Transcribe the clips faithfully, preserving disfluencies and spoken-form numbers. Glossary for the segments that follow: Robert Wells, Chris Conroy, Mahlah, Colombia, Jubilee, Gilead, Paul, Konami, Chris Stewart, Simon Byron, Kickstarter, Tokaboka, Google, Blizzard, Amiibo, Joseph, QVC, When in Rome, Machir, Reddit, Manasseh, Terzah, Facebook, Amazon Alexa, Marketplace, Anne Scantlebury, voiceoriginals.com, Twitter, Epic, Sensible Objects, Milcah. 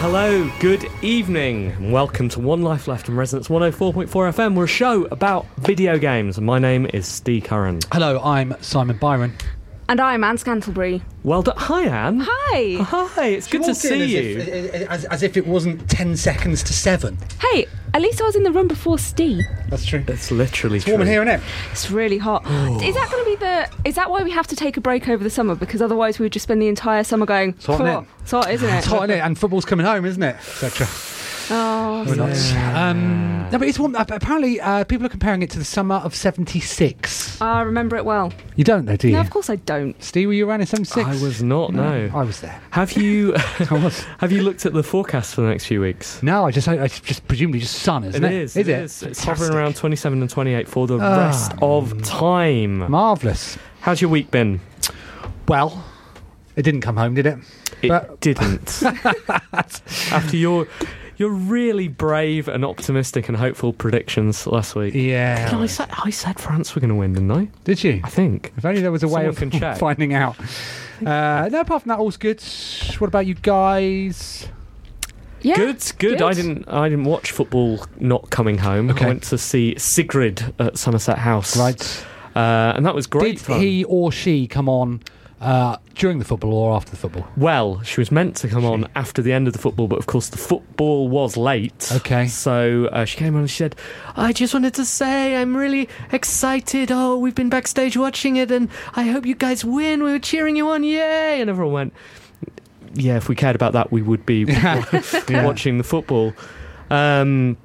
Hello, good evening, and welcome to One Life Left and Resonance one oh four point four F M. We're a show about video games. My name is Steve Curran. Hello, I'm Simon Byron. And I'm Anne Scantlebury. Well done. Hi, Anne. Hi. Hi, it's she good to see as you. If, as, as if it wasn't ten seconds to seven. Hey, at least I was in the room before Steve. That's true. That's literally it's true. It's warm in here, isn't it? It's really hot. Oh. Is that going to be the... Is that why we have to take a break over the summer? Because otherwise we would just spend the entire summer going... It's hot, isn't it? It's hot, isn't it? It's hot, isn't it? And football's coming home, isn't it? Etc. Oh, we're not. Yeah. Um, no, but it's warm. Apparently, uh, people are comparing it to the summer of seventy-six. I remember it well. You don't, though, do you? No, of course I don't. Steve, were you around in seventy-six? I was not. No, no. I was there. Have you? I was. Have you looked at the forecast for the next few weeks? No, I just, I, I just presumably just sun, isn't it? It is. Is it? It is. It's hovering around twenty-seven and twenty-eight for the uh, rest of time. Marvellous. How's your week been? Well, it didn't come home, did it? It but, didn't. After your. You're really brave and optimistic and hopeful predictions last week. Yeah. I, I, said, I said France were going to win, didn't I? Did you? I think. If only there was a way of finding out. Uh, no, apart from that, all's good. What about you guys? Yeah. Good, good, good. I didn't I didn't watch football not coming home. Okay. I went to see Sigrid at Somerset House. Right. Uh, and that was great Did fun. He or she come on... Uh, during the football or after the football? Well, she was meant to come she... on after the end of the football, but of course the football was late. Okay. So uh, she came on and she said, I just wanted to say I'm really excited. Oh, we've been backstage watching it and I hope you guys win. We were cheering you on. Yay! And everyone went, yeah, if we cared about that, we would be yeah. watching the football. Um,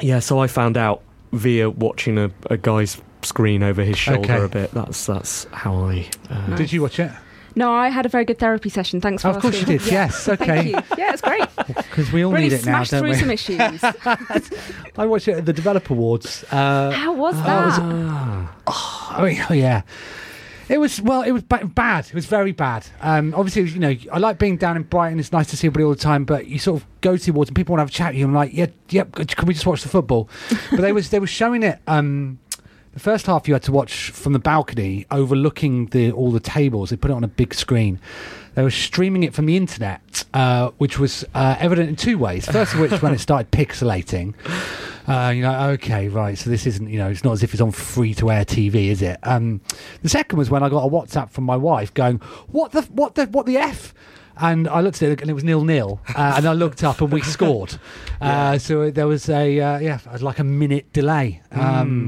yeah, so I found out via watching a, a guy's screen over his shoulder okay. a bit. That's that's how I. Uh, nice. Did you watch it? No, I had a very good therapy session. Thanks for asking. Oh, of course you did. Yeah. Yes. Okay. Thank you. Yeah, it's great. Because we all really need it now, don't we? Really smashed through some issues. I watched it at the Develop Awards. Uh, how was that? Uh, was, oh, I mean, oh yeah. It was, well, it was b- bad. It was very bad. Um, obviously, you know, I like being down in Brighton. It's nice to see everybody all the time, but you sort of go to the awards and people want to have a chat with you. I'm like, yeah, yep, yeah, can we just watch the football? But they was they were showing it... Um, The first half you had to watch from the balcony overlooking the all the tables. They put it on a big screen. They were streaming it from the internet, uh, which was uh, evident in two ways. First of which, when it started pixelating, uh, you know, okay, right, so this isn't, you know, it's not as if it's on free-to-air T V, is it? Um, the second was when I got a WhatsApp from my wife going, what the, what the, what the F? And I looked at it and it was nil-nil. Uh, and I looked up and we scored. Uh, yeah. So there was a, uh, yeah, like a minute delay. Um,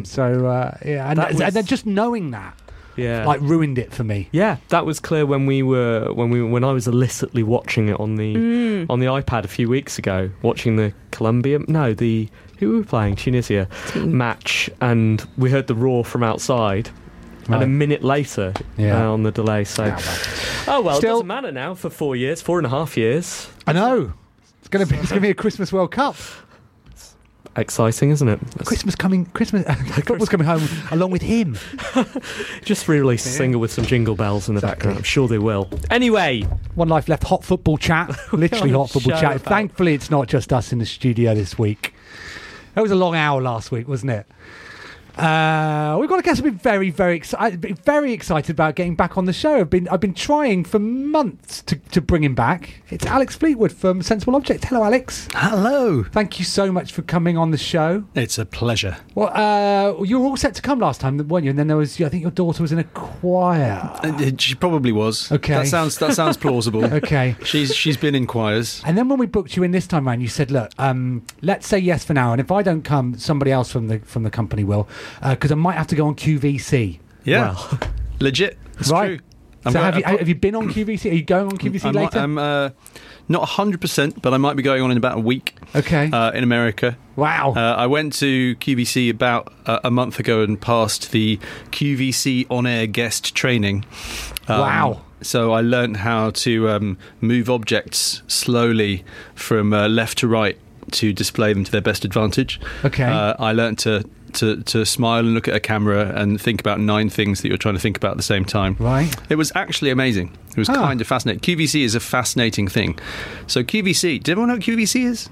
mm. So, uh, yeah. And, was... and then just knowing that, yeah, like ruined it for me. Yeah, that was clear when we were, when we when I was illicitly watching it on the mm. on the iPad a few weeks ago, watching the Colombia, no, the, who were we playing? Tunisia match. And we heard the roar from outside. Right. And a minute later yeah. uh, on the delay. So, oh well, oh, well Still, it doesn't matter now for four years, four and a half years. I know it's going to be it's going to be a Christmas World Cup. exciting, isn't it? That's Christmas coming, Christmas, Christmas coming home along with him. Just re-release a yeah. single with some jingle bells in the exactly. background. I'm sure they will. Anyway, One Life Left, hot football chat. Literally hot football chat. About. Thankfully, it's not just us in the studio this week. That was a long hour last week, wasn't it? Uh, we've got a guest. I've been very, very excited. Very excited about getting back on the show. I've been, I've been trying for months to, to bring him back. It's Alex Fleetwood from Sensible Objects. Hello, Alex. Hello. Thank you so much for coming on the show. It's a pleasure. Well, uh, you were all set to come last time, weren't you? And then there was, I think, your daughter was in a choir. Uh, she probably was. Okay. That sounds that sounds plausible. Okay. She's she's been in choirs. And then when we booked you in this time round, you said, "Look, um, let's say yes for now, and if I don't come, somebody else from the from the company will." Because uh, I might have to go on Q V C. Yeah, well, legit. That's right. True. I'm so have you, have you been on Q V C? Are you going on Q V C I'm later? Not, I'm uh, not one hundred percent, but I might be going on in about a week. Okay. Uh, in America. Wow. Uh, I went to Q V C about uh, a month ago and passed the Q V C on-air guest training. Um, wow. So I learned how to um, move objects slowly from uh, left to right to display them to their best advantage. Okay. Uh, I learned to... To, to smile and look at a camera and think about nine things that you're trying to think about at the same time. Right. It was actually amazing. It was ah. kind of fascinating. Q V C is a fascinating thing. So Q V C, does everyone know what Q V C is?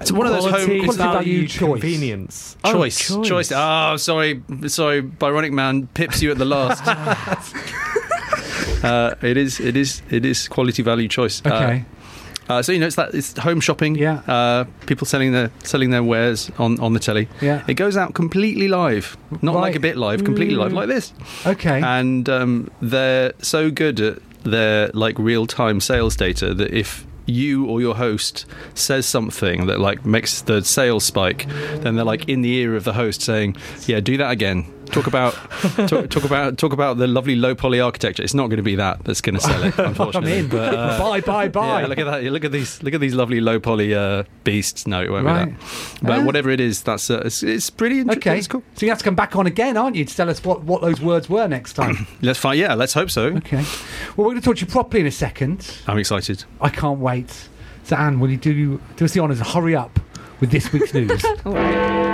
It's one of those quality, home... Quality value choice. Convenience. Oh, choice. choice. Choice. Oh, sorry. Sorry, Byronic Man pips you at the last. uh, it is It is. It is quality value choice. Okay. Uh, Uh, so you know it's that it's home shopping. Yeah. Uh, people selling their selling their wares on, on the telly. Yeah. It goes out completely live, not right. like a bit live, completely live like this. Okay. And um, they're so good at their like real time sales data that if you or your host says something that like makes the sales spike, then they're like in the ear of the host saying, "Yeah, do that again. Talk about talk, talk about talk about the lovely low poly architecture." It's not going to be that that's going to sell it, unfortunately. I'm in. But, uh, bye bye bye. Yeah, look at that. Look at these. Look at these lovely low poly uh, beasts. No, it won't right. be that. But uh, whatever it is, that's uh, it's, it's pretty interesting. Okay, it's cool. So you have to come back on again, aren't you, to tell us what, what those words were next time? Let's find. Yeah, let's hope so. Okay. Well, we're going to talk to you properly in a second. I'm excited. I can't wait. So Anne, will you do do us the honours? Hurry up with this week's news. All right.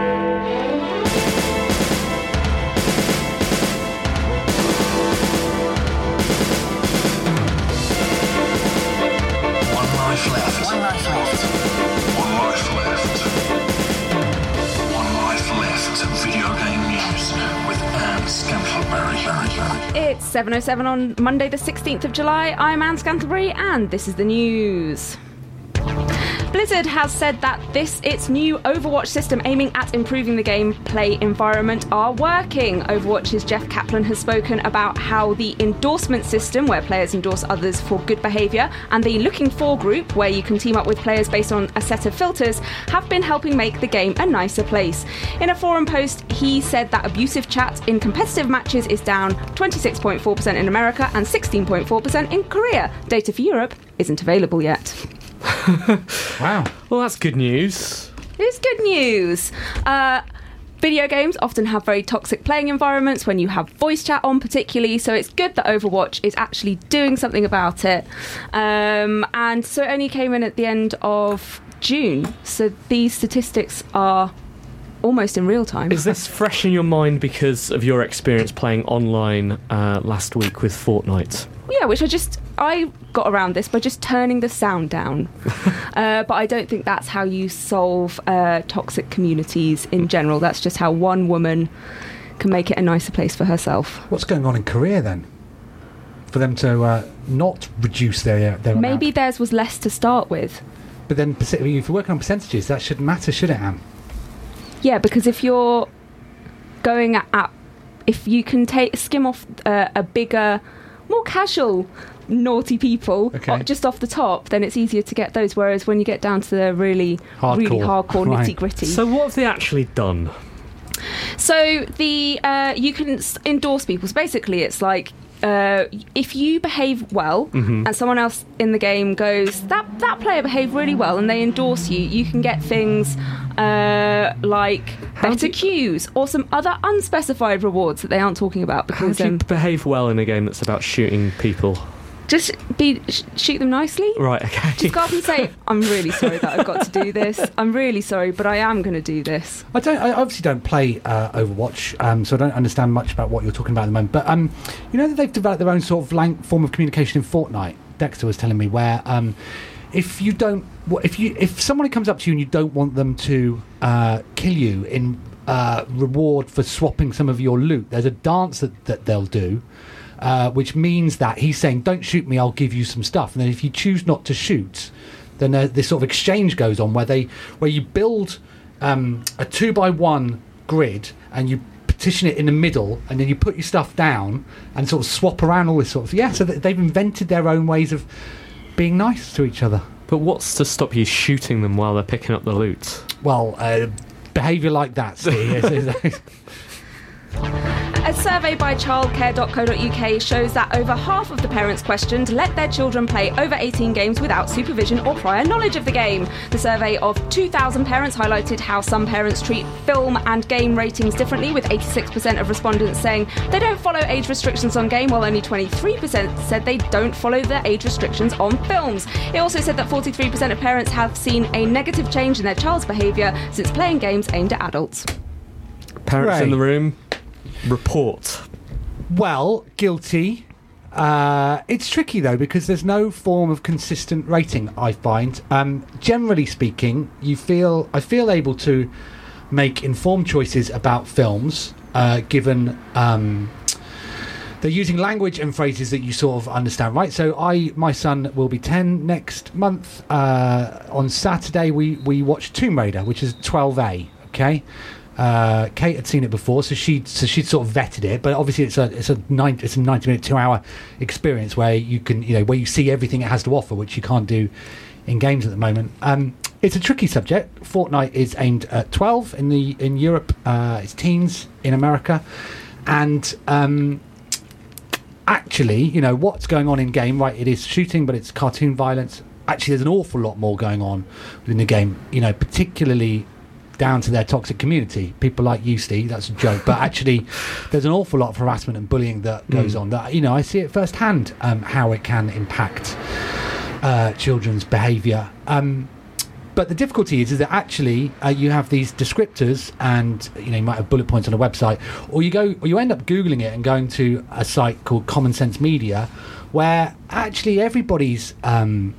It's seven oh seven on Monday the sixteenth of July. I'm Anne Scantlebury and this is the news. Blizzard has said that this, its new Overwatch system aiming at improving the gameplay environment, are working. Overwatch's Jeff Kaplan has spoken about how the endorsement system, where players endorse others for good behaviour, and the Looking For group, where you can team up with players based on a set of filters, have been helping make the game a nicer place. In a forum post, he said that abusive chat in competitive matches is down twenty-six point four percent in America and sixteen point four percent in Korea. Data for Europe isn't available yet. Wow. Well, that's good news. It's good news. Uh, video games often have very toxic playing environments when you have voice chat on particularly, so it's good that Overwatch is actually doing something about it. Um, and so it only came in at the end of June, so these statistics are almost in real time. Is this fresh in your mind because of your experience playing online uh, last week with Fortnite? Yeah, which I just... I got around this by just turning the sound down. uh, but I don't think that's how you solve uh, toxic communities in general. That's just how one woman can make it a nicer place for herself. What's going on in Korea, then? For them to uh, not reduce their... their Maybe amount. Theirs was less to start with. But then, if you're working on percentages, that shouldn't matter, should it, Anne? Yeah, because if you're going at... at if you can take skim off uh, a bigger... more casual, naughty people okay. just off the top, then it's easier to get those, whereas when you get down to the really, hardcore. really hardcore right. nitty-gritty. So what have they actually done? So the uh, you can endorse people. So basically it's like, uh, if you behave well mm-hmm. and someone else in the game goes, that, that player behaved really well, and they endorse you, you can get things uh, like how better cues or some other unspecified rewards that they aren't talking about. Because, how do you um, behave well in a game that's about shooting people? Just be sh- shoot them nicely. Right, okay. Just go up and say, I'm really sorry that I've got to do this. I'm really sorry, but I am going to do this. I don't. I obviously don't play uh, Overwatch, um, so I don't understand much about what you're talking about at the moment. But um, you know that they've developed their own sort of lang- form of communication in Fortnite. Dexter was telling me where um, if you don't, if you if someone comes up to you and you don't want them to uh, kill you in uh, reward for swapping some of your loot, there's a dance that, that they'll do. Uh, which means that he's saying, don't shoot me, I'll give you some stuff. And then if you choose not to shoot, then uh, this sort of exchange goes on where they where you build um, a two by one grid and you partition it in the middle, and then you put your stuff down and sort of swap around all this sort of... Yeah, so they've invented their own ways of being nice to each other. But what's to stop you shooting them while they're picking up the loot? Well, uh, behaviour like that, see. A survey by childcare dot co dot uk shows that over half of the parents questioned let their children play over eighteen games without supervision or prior knowledge of the game. The survey of two thousand parents highlighted how some parents treat film and game ratings differently, with eighty-six percent of respondents saying they don't follow age restrictions on game, while only twenty-three percent said they don't follow their age restrictions on films. It also said that forty-three percent of parents have seen a negative change in their child's behaviour since playing games aimed at adults. Parents right. in the room... report. Well, guilty. Uh, it's tricky though, because there's no form of consistent rating, I find. Um, generally speaking, you feel I feel able to make informed choices about films, uh, given um, they're using language and phrases that you sort of understand, right? So I, my son will be ten next month. Uh, on Saturday, we, we watched Tomb Raider, which is twelve A, okay? Uh, Kate had seen it before, so she so she'd sort of vetted it. But obviously, it's a it's a nine it's a ninety minute two hour experience where you can you know where you see everything it has to offer, which you can't do in games at the moment. Um, it's a tricky subject. Fortnite is aimed at twelve in the in Europe. Uh, it's teens in America, and um, actually, you know what's going on in game. Right, it is shooting, but it's cartoon violence. Actually, there's an awful lot more going on within the game. You know, particularly. Down to their toxic community, people like you, Steve. That's a joke, but actually, there's an awful lot of harassment and bullying that goes mm. on. That you know, I see it firsthand um, how it can impact uh, children's behaviour. Um, but the difficulty is, is that actually uh, you have these descriptors, and you know, you might have bullet points on a website, or you go, or you end up googling it and going to a site called Common Sense Media, where actually everybody's. Um,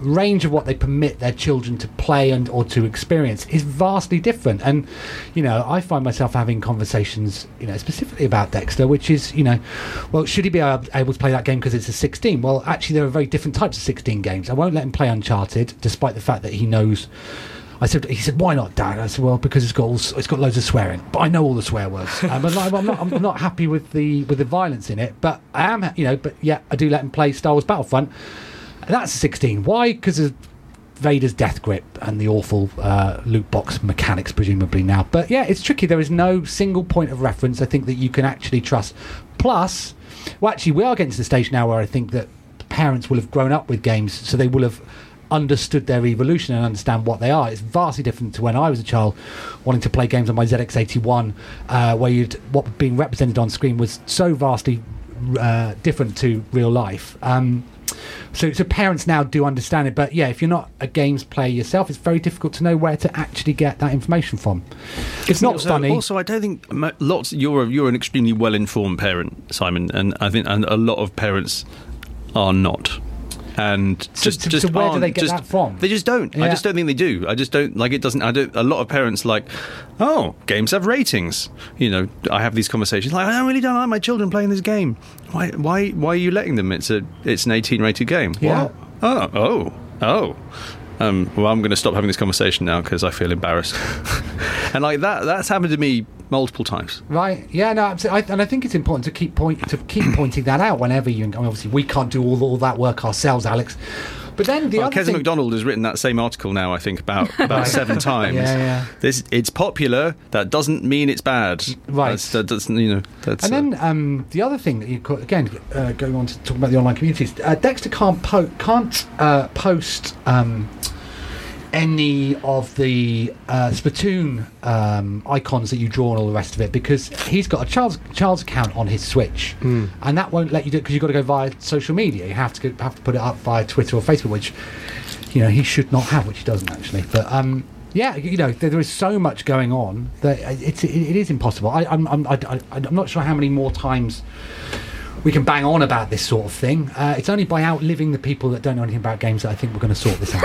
range of what they permit their children to play and or to experience is vastly different. And you know, I find myself having conversations, you know, specifically about Dexter, which is, you know, well, should he be able to play that game because it's a sixteen? Well, actually, there are very different types of sixteen games. I won't let him play Uncharted, despite the fact that he knows. I said, he said, why not, Dad? I said, well, because it's got all, it's got loads of swearing, but I know all the swear words. Um, I'm, not, I'm, not, I'm not happy with the with the violence in it, but I am, you know, but yeah, I do let him play Star Wars Battlefront. That's sixteen. Why? Because of Vader's death grip and the awful uh, loot box mechanics, presumably now. But yeah, it's tricky. There is no single point of reference, I think, that you can actually trust. Plus, well, actually, we are getting to the stage now where I think that parents will have grown up with games, so they will have understood their evolution and understand what they are. It's vastly different to when I was a child wanting to play games on my Z X eighty-one, uh, where you'd, what being represented on screen was so vastly uh, different to real life. Um, So, so parents now do understand it, but yeah, if you're not a games player yourself, it's very difficult to know where to actually get that information from. It's Isn't not also, funny. Also, I don't think lots. You're you're an extremely well-informed parent, Simon, and I think and a lot of parents are not. And so, just, so, just so where do they get just, that from? They just don't. Yeah. I just don't think they do. I just don't like it. Doesn't I don't? A lot of parents like, oh, games have ratings. You know, I have these conversations like, I really don't like my children playing this game. Why? Why? Why are you letting them? It's a it's an eighteen rated game. Yeah. What? Oh, oh, oh. Um, well, I'm going to stop having this conversation now because I feel embarrassed. And like that, that's happened to me multiple times. Right? Yeah. No. Absolutely. I, and I think it's important to keep point to keep pointing that out whenever you. I mean, obviously, we can't do all all that work ourselves, Alex. But then the well, other Kezia thing... MacDonald has written that same article now, I think, about, about seven times. Yeah, yeah. This it's popular. That doesn't mean it's bad. Right. That's, that doesn't you know. That's, and then uh, um, the other thing that you call, again uh, going on to talk about the online communities. Uh, Dexter can't po- can't uh, post. Um, any of the uh, Splatoon um, icons that you draw and all the rest of it, because he's got a child's child's account on his Switch, mm. and that won't let you do it because you've got to go via social media. You have to go, have to put it up via Twitter or Facebook, which you know he should not have, which he doesn't actually. But um, yeah, you know there, there is so much going on that it's it, it is impossible. I, I'm I'm I, I'm not sure how many more times we can bang on about this sort of thing. Uh, it's only by outliving the people that don't know anything about games that I think we're going to sort this out.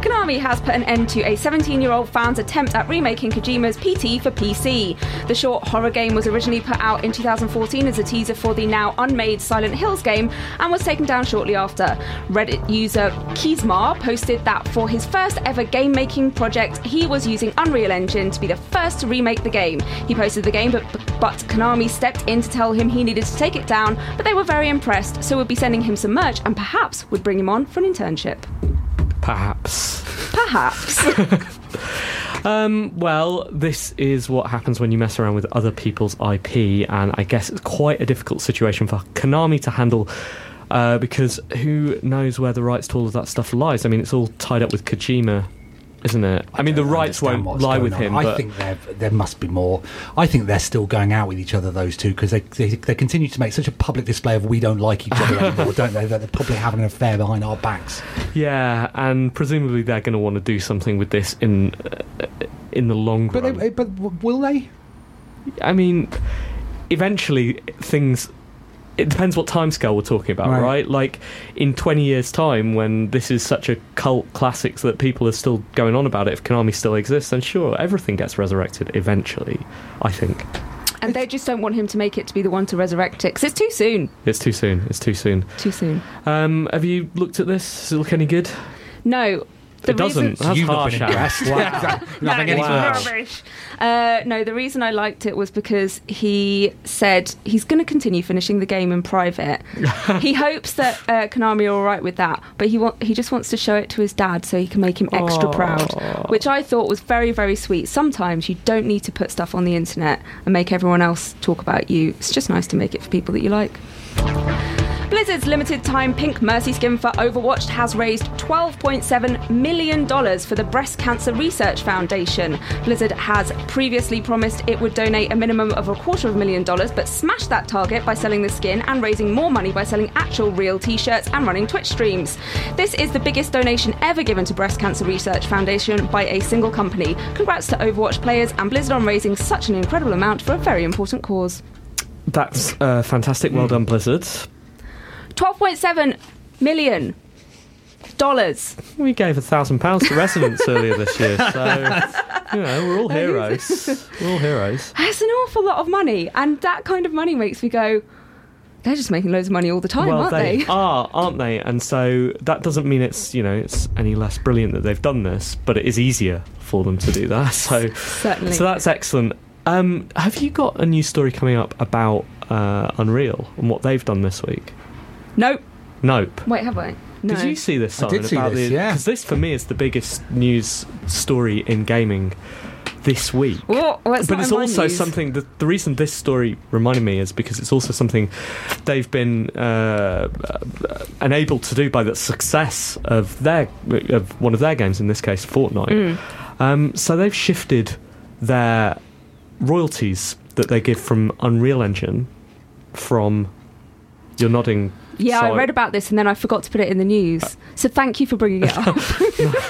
Konami has put an end to a seventeen-year-old fan's attempt at remaking Kojima's P T for P C. The short horror game was originally put out in two thousand fourteen as a teaser for the now unmade Silent Hills game and was taken down shortly after. Reddit user Kizmar posted that for his first ever game-making project, he was using Unreal Engine to be the first to remake the game. He posted the game, but, but Konami stepped in to tell him he needed to take it down, but they were very impressed, so would be sending him some merch and perhaps would bring him on for an internship. Perhaps. Perhaps. um, well, this is what happens when you mess around with other people's I P, and I guess it's quite a difficult situation for Konami to handle, uh, because who knows where the rights to all of that stuff lies? I mean, it's all tied up with Kojima, isn't it? I, I mean, the rights won't lie with on. him. I but... think there there must be more. I think they're still going out with each other, those two, because they, they they continue to make such a public display of we don't like each other anymore, don't they? That they're probably having an affair behind our backs. Yeah, and presumably they're going to want to do something with this in uh, in the long but run. They, but will they? I mean, eventually things. It depends what timescale we're talking about, right. right? Like, in twenty years' time, when this is such a cult classic that people are still going on about it, if Konami still exists, then sure, everything gets resurrected eventually, I think. And they just don't want him to make it to be the one to resurrect it, because it's too soon. It's too soon. It's too soon. Too soon. Um, have you looked at this? Does it look any good? No. The it doesn't. That's You've harsh, not been impressed. Wow. Yeah. Nothing no, it's rubbish. Uh, no, the reason I liked it was because he said he's going to continue finishing the game in private. He hopes that uh, Konami are all right with that, but he want, he just wants to show it to his dad so he can make him extra Aww. proud, which I thought was very, very sweet. Sometimes you don't need to put stuff on the internet and make everyone else talk about you. It's just nice to make it for people that you like. Blizzard's limited-time pink mercy skin for Overwatch has raised twelve point seven million dollars for the Breast Cancer Research Foundation. Blizzard has previously promised it would donate a minimum of a quarter of a million dollars, but smashed that target by selling the skin and raising more money by selling actual real T-shirts and running Twitch streams. This is the biggest donation ever given to Breast Cancer Research Foundation by a single company. Congrats to Overwatch players and Blizzard on raising such an incredible amount for a very important cause. That's uh, fantastic. Well done, Blizzard. twelve point seven million dollars. We gave one thousand pounds to Resonance earlier this year, so, you know, we're all heroes. We're all heroes. That's an awful lot of money, and that kind of money makes me go, they're just making loads of money all the time, well, aren't they? They are, aren't they? And so that doesn't mean it's, you know, it's any less brilliant that they've done this, but it is easier for them to do that. So, certainly. So that's excellent. Um, have you got a new story coming up about uh, Unreal and what they've done this week? Nope. Nope. Wait, have I? No. Did you see this, Simon? I did see about this, the, yeah. Because this, for me, is the biggest news story in gaming this week. Well, well, it's but it's also news. something... The, the reason this story reminded me is because it's also something they've been uh, enabled to do by the success of their of one of their games, in this case, Fortnite. Mm. Um, so they've shifted their royalties that they give from Unreal Engine from... You're nodding... Yeah, so I read about this and then I forgot to put it in the news. Uh, so thank you for bringing it up.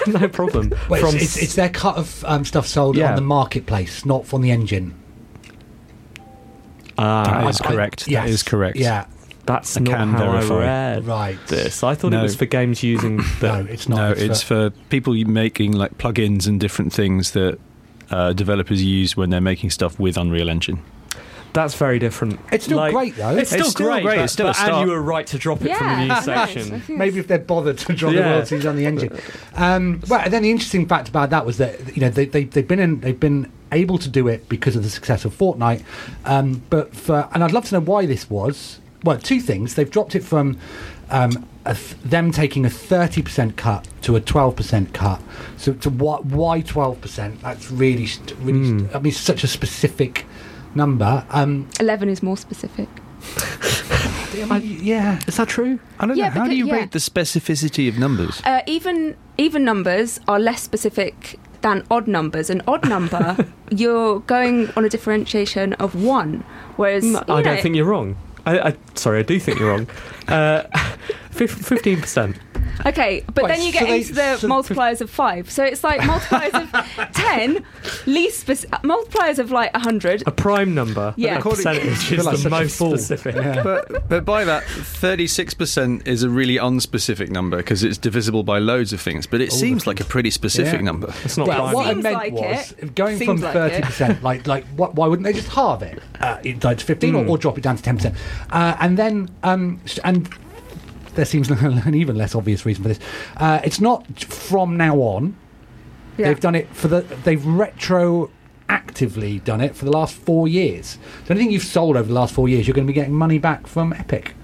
no, no problem. Wait, from it's, it's, it's their cut of um, stuff sold yeah. on the marketplace, not from the engine. Uh, that is correct. I, yes. That is correct. Yeah. That's I not can how verify. I read right. this. I thought no. it was for games using... The, no, it's not. No, it's, it's for, for people making like plugins and different things that uh, developers use when they're making stuff with Unreal Engine. That's very different. It's still like, great, though. It's still, it's still great. great. But, it's still but, a start. And you were right to drop it yeah, from the news section. Nice. Maybe if they're bothered to drop yeah. the royalties on the engine. Um, well, and then the interesting fact about that was that you know they, they they've been in, they've been able to do it because of the success of Fortnite. Um, but for, and I'd love to know why this was. Well, two things. They've dropped it from um, a th- them taking a thirty percent cut to a twelve percent cut. So to wh- why twelve percent? That's really really. Mm. I mean, such a specific number. Um, eleven is more specific. I mean, yeah. Is that true? I don't yeah, know. How because, do you yeah. rate the specificity of numbers? Uh, even even numbers are less specific than odd numbers. An odd number, you're going on a differentiation of one, whereas... No, I know, don't think you're wrong. I, I Sorry, I do think you're wrong. Uh, fifteen percent. Okay, but Wait, then you get so they, into the so multipliers of five. So it's like multipliers of ten, least spec- multipliers of like one hundred. A prime number. Yeah. But a percentage is like the most specific. Yeah. But, but by that, thirty-six percent is a really unspecific number because it's divisible by loads of things. But it All seems like a pretty specific yeah. number. It's not well, what I meant like was it. going seems from thirty percent, like, like, like what, why wouldn't they just halve it uh, to fifteen percent mm. or, or drop it down to ten percent? Uh, and then... Um, and there seems an even less obvious reason for this. Uh, it's not from now on. Yeah. They've done it for the. They've retroactively done it for the last four years. So anything you've sold over the last four years, you're going to be getting money back from Epic.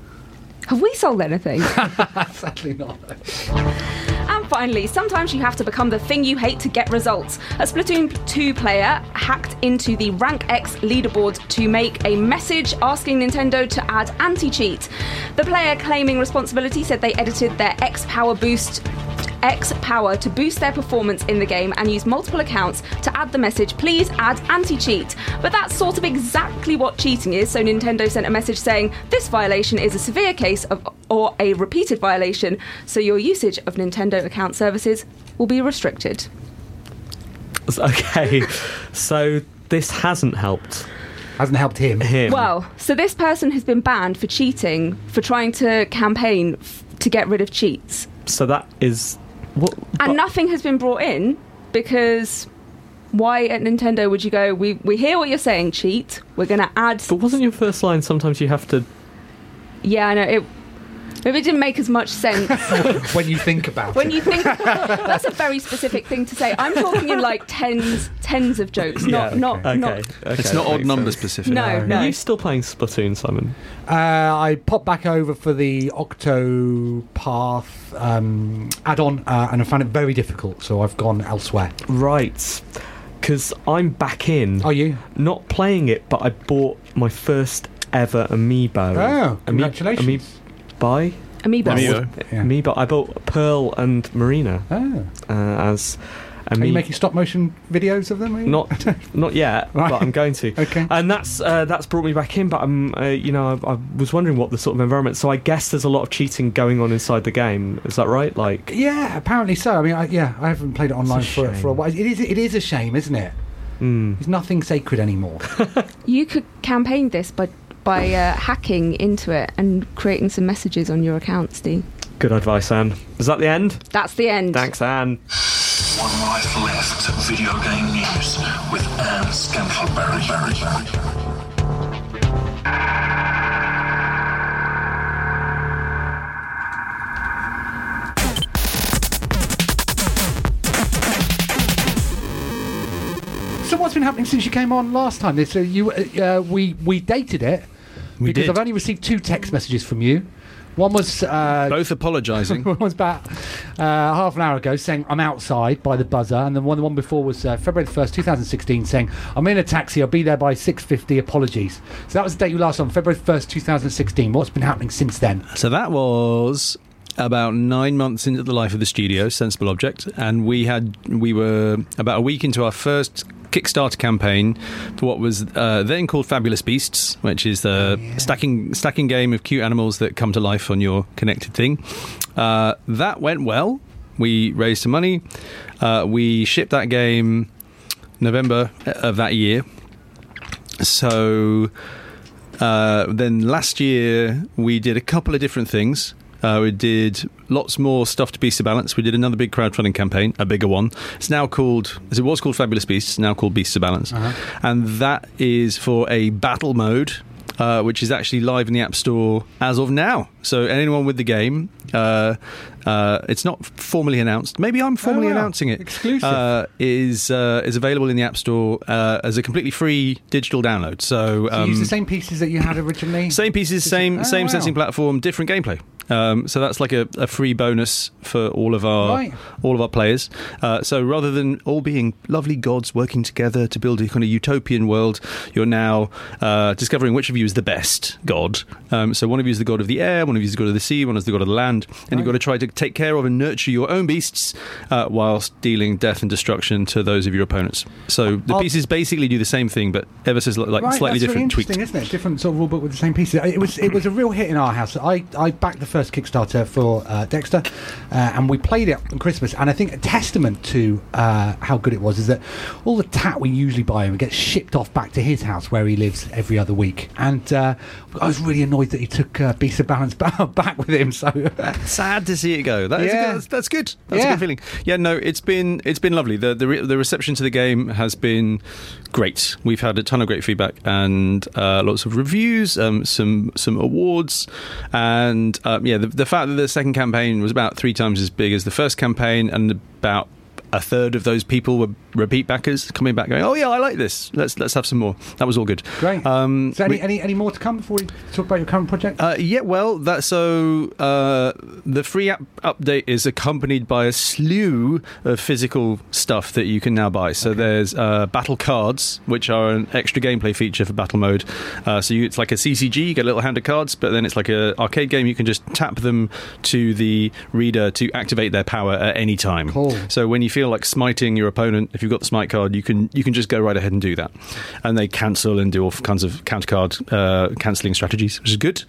Have we sold anything? Sadly not. And finally, sometimes you have to become the thing you hate to get results. A Splatoon two player hacked into the Rank X leaderboard to make a message asking Nintendo to add anti-cheat. The player claiming responsibility said they edited their X Power Boost... X Power to boost their performance in the game and use multiple accounts to add the message, please add anti-cheat. But that's sort of exactly what cheating is, so Nintendo sent a message saying, this violation is a severe case of or a repeated violation, so your usage of Nintendo account services will be restricted. Okay, so this hasn't helped. Hasn't helped him. him. Well, so this person has been banned for cheating, for trying to campaign f- to get rid of cheats. So that is... What, and nothing has been brought in because why at Nintendo would you go, we we hear what you're saying, cheat, we're going to add... But wasn't your first line sometimes you have to... Yeah, I know, it maybe it didn't make as much sense. When you think about when it. When you think... That's a very specific thing to say. I'm talking in like tens tens of jokes, yeah, not... Okay. not, okay. not okay. It's not odd number specific. No, no. Are you still playing Splatoon, Simon? Uh, I popped back over for the Octopath... Um, add-on uh, and I found it very difficult, so I've gone elsewhere. Right, because I'm back in. Are you? Not playing it, but I bought my first ever Amiibo. Oh, congratulations. Ami- Ami- buy? Amiibo. Amiibo. Yeah. Amiibo. I bought Pearl and Marina. Oh. Uh, as Ami- Are you making stop-motion videos of them? Are you? Not, not yet, right. But I'm going to. Okay. And that's uh, that's brought me back in, but I'm, uh, you know, I, I was wondering what the sort of environment... So I guess there's a lot of cheating going on inside the game. Is that right? Like, yeah, apparently so. I mean, I, yeah, I haven't played it online for, for a while. It is, it is a shame, isn't it? Mm. There's nothing sacred anymore. You could campaign this by, by uh, hacking into it and creating some messages on your account, Steve. Good advice, Anne. Is that the end? That's the end. Thanks, Anne. One Life Left video game news with Anne Scantlebury. So, what's been happening since you came on last time? So you, uh, we we dated it we because did. I've only received two text messages from you. One was... Uh, Both apologising. One was about uh, half an hour ago saying, I'm outside by the buzzer. And then one, the one before was uh, February the first, twenty sixteen, saying, I'm in a taxi, I'll be there by six fifty, apologies. So that was the date you last on, February first, twenty sixteen. What's been happening since then? So that was about nine months into the life of the studio, Sensible Objects. And we had we were about a week into our first Kickstarter campaign for what was uh, then called Fabulous Beasts, which is the oh, yeah. stacking stacking game of cute animals that come to life on your connected thing. Uh, that went well. We raised some money. Uh, we shipped that game November of that year. So uh, then last year we did a couple of different things. Uh, we did lots more stuff to Beasts of Balance. We did another big crowdfunding campaign, a bigger one. It's now called, as it was called Fabulous Beasts, it's now called Beasts of Balance. Uh-huh. And that is for a battle mode, uh, which is actually live in the App Store as of now. So anyone with the game, uh, uh, it's not formally announced. Maybe I'm formally oh, wow. announcing it. Exclusive. Uh, is, uh, is available in the App Store uh, as a completely free digital download. So, um, so you use the same pieces that you had originally? Same pieces, same, oh, same wow. sensing platform, different gameplay. Um, so that's like a, a free bonus for all of our right. all of our players. Uh, so rather than all being lovely gods working together to build a kind of utopian world, you're now uh, discovering which of you is the best god. Um, so one of you is the god of the air, one of you is the god of the sea, one is the god of the land, and right. you've got to try to take care of and nurture your own beasts uh, whilst dealing death and destruction to those of your opponents. So the I'll, pieces basically do the same thing, but ever so like right, slightly that's different. Really interesting, tweaked. Isn't it? Different sort of rulebook with the same pieces. It was it was a real hit in our house. I, I backed the first Kickstarter for uh, Dexter, uh, and we played it on Christmas. And I think a testament to uh, how good it was is that all the tat we usually buy him gets shipped off back to his house where he lives every other week. And uh, I was really annoyed that he took uh, Beasts of Balance back with him. So sad to see it go. That is yeah. good, that's, that's good. That's yeah. a good feeling. Yeah, no, it's been it's been lovely. The the, re- the reception to the game has been great. We've had a ton of great feedback and uh, lots of reviews, um, some some awards, and um, yeah, the, the fact that the second campaign was about three times as big as the first campaign, and about a third of those people were repeat backers coming back going, oh yeah, I like this, let's let's have some more. That was all good. Great. Um, so any, we, any, any more to come before we talk about your current project? Uh, yeah, well, that, so uh, the free app update is accompanied by a slew of physical stuff that you can now buy. So okay. there's uh, battle cards, which are an extra gameplay feature for battle mode. Uh, so you, it's like a C C G, you get a little hand of cards, but then it's like an arcade game, you can just tap them to the reader to activate their power at any time. Cool. So when you feel like smiting your opponent, if you've got the smite card, you can you can just go right ahead and do that, and they cancel and do all kinds of counter card uh, cancelling strategies, which is good.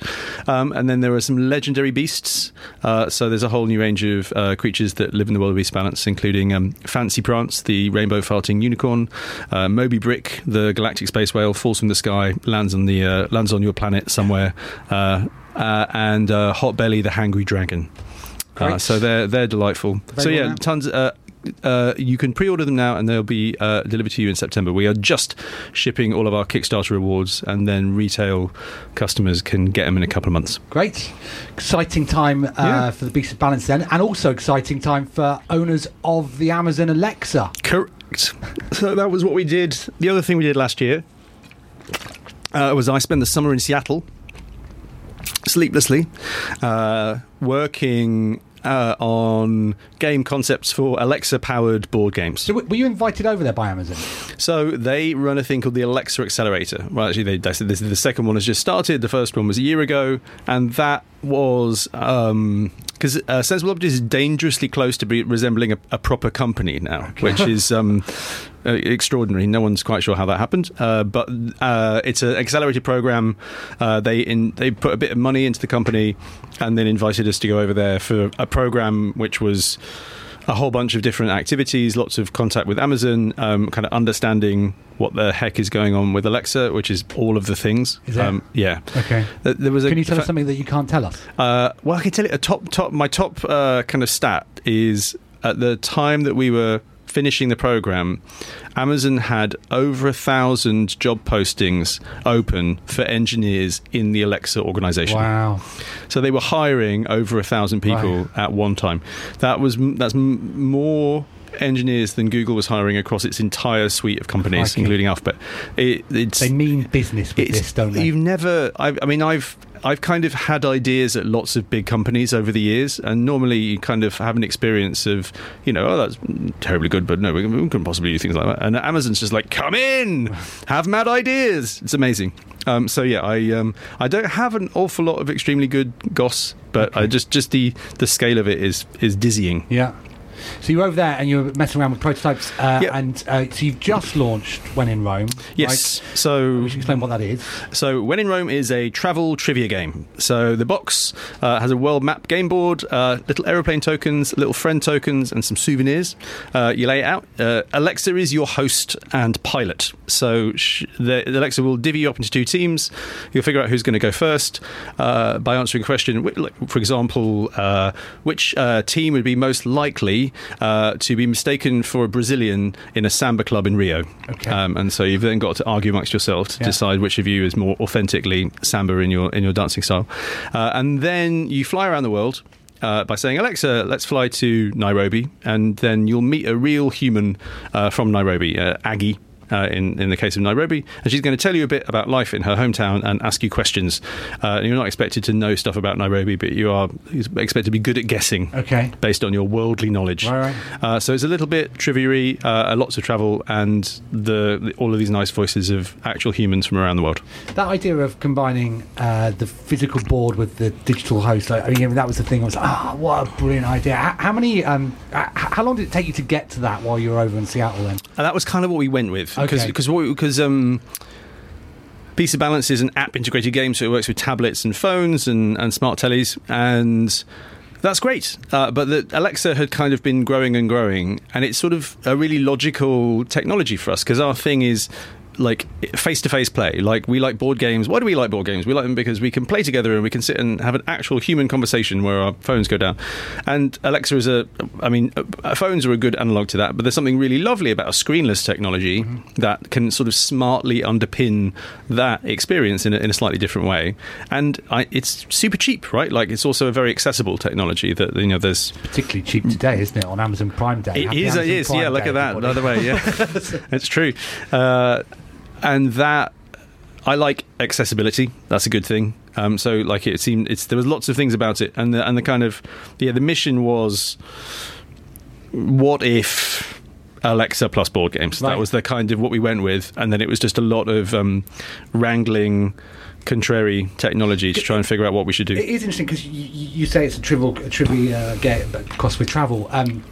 Um, and then there are some legendary beasts, uh, so there's a whole new range of uh, creatures that live in the world of Beast Balance, including um, Fancy Prance, the rainbow farting unicorn, uh, Moby Brick, the galactic space whale, falls from the sky, lands on the uh, lands on your planet somewhere, uh, uh, and uh, Hot Belly, the hangry dragon. Uh, so they're they're delightful. Very so yeah, well tons. Uh, Uh, you can pre-order them now and they'll be uh, delivered to you in September. We are just shipping all of our Kickstarter rewards, and then retail customers can get them in a couple of months. Great. Exciting time uh, yeah. for the Beasts of Balance then, and also exciting time for owners of the Amazon Alexa. Correct. So that was what we did. The other thing we did last year uh, was I spent the summer in Seattle sleeplessly uh, working Uh, on game concepts for Alexa-powered board games. So were you invited over there by Amazon? So they run a thing called the Alexa Accelerator. Well, actually, they, they said this, the second one has just started. The first one was a year ago, and that was um, because uh, Sensible Objects is dangerously close to be resembling a, a proper company now, okay. which is um, uh, extraordinary. No one's quite sure how that happened, uh, but uh, it's an accelerated program. Uh, they in, they put a bit of money into the company and then invited us to go over there for a program which was a whole bunch of different activities, lots of contact with Amazon, um, kind of understanding what the heck is going on with Alexa, which is all of the things. Is that? Um, yeah. Okay. There was a, can you tell fa- us something that you can't tell us? Uh, well, I can tell you a top, top, my top uh, kind of stat is at the time that we were finishing the program, Amazon had over a thousand job postings open for engineers in the Alexa organization. Wow. So they were hiring over a thousand people right. at one time. That was that's more engineers than Google was hiring across its entire suite of companies, Crikey. including Alphabet. It, it's, they mean business with this, don't they? You've never... I, I mean, I've... I've kind of had ideas at lots of big companies over the years, and normally you kind of have an experience of, you know, oh, that's terribly good, but no, we couldn't possibly do things like that. And Amazon's just like, come in, have mad ideas. It's amazing. Um, so yeah, I um, I don't have an awful lot of extremely good goss, but okay. I just just the, the scale of it is is dizzying. Yeah. So you're over there and you're messing around with prototypes, uh, yep. and uh, so you've just launched When in Rome. Yes. Right? So we should explain what that is. So When in Rome is a travel trivia game. So the box uh, has a world map game board, uh, little aeroplane tokens, little friend tokens, and some souvenirs. Uh, you lay it out. Uh, Alexa is your host and pilot. So sh- the, the Alexa will divvy you up into two teams. You'll figure out who's going to go first uh, by answering a question. Like, for example, uh, which uh, team would be most likely Uh, to be mistaken for a Brazilian in a samba club in Rio. Okay. Um, and so you've then got to argue amongst yourself to yeah. decide which of you is more authentically samba in your in your dancing style. Uh, and then you fly around the world uh, by saying, Alexa, let's fly to Nairobi. And then you'll meet a real human uh, from Nairobi, uh, Aggie. uh, in, in the case of Nairobi, and she's going to tell you a bit about life in her hometown and ask you questions. Uh, you're not expected to know stuff about Nairobi, but you are expected to be good at guessing, okay, based on your worldly knowledge. All right. Uh, so it's a little bit trivia-y, uh, lots of travel, and the, the all of these nice voices of actual humans from around the world. That idea of combining uh, the physical board with the digital host, like, I mean, that was the thing. I was like, ah, oh, what a brilliant idea. How, how many? Um, how long did it take you to get to that while you were over in Seattle then? And that was kind of what we went with, because because because um. Beasts of Balance is an app-integrated game, so it works with tablets and phones and, and smart tellies, and that's great. Uh, but the, Alexa had kind of been growing and growing, and it's sort of a really logical technology for us, because our thing is, like, face-to-face play. Like, we like board games. Why do we like board games? We like them because we can play together and we can sit and have an actual human conversation where our phones go down. And Alexa is a... I mean, phones are a good analogue to that, but there's something really lovely about a screenless technology mm-hmm. that can sort of smartly underpin that experience in a, in a slightly different way. And I, it's super cheap, right? Like, it's also a very accessible technology that, you know, there's... Particularly cheap today, isn't it? On Amazon Prime Day. It Happy is, Amazon it is. Prime yeah, look at that. By the way, yeah. It's true. Uh... And that, I like accessibility. That's a good thing. Um, so, like, it seemed it's there was lots of things about it, and the, and the kind of yeah, the mission was, what if Alexa plus board games? Right. That was the kind of what we went with, and then it was just a lot of um, wrangling. Contrary technology to try and figure out what we should do. It is interesting because you, you say it's a trivial, a trivia uh, game, but cost with travel. Um,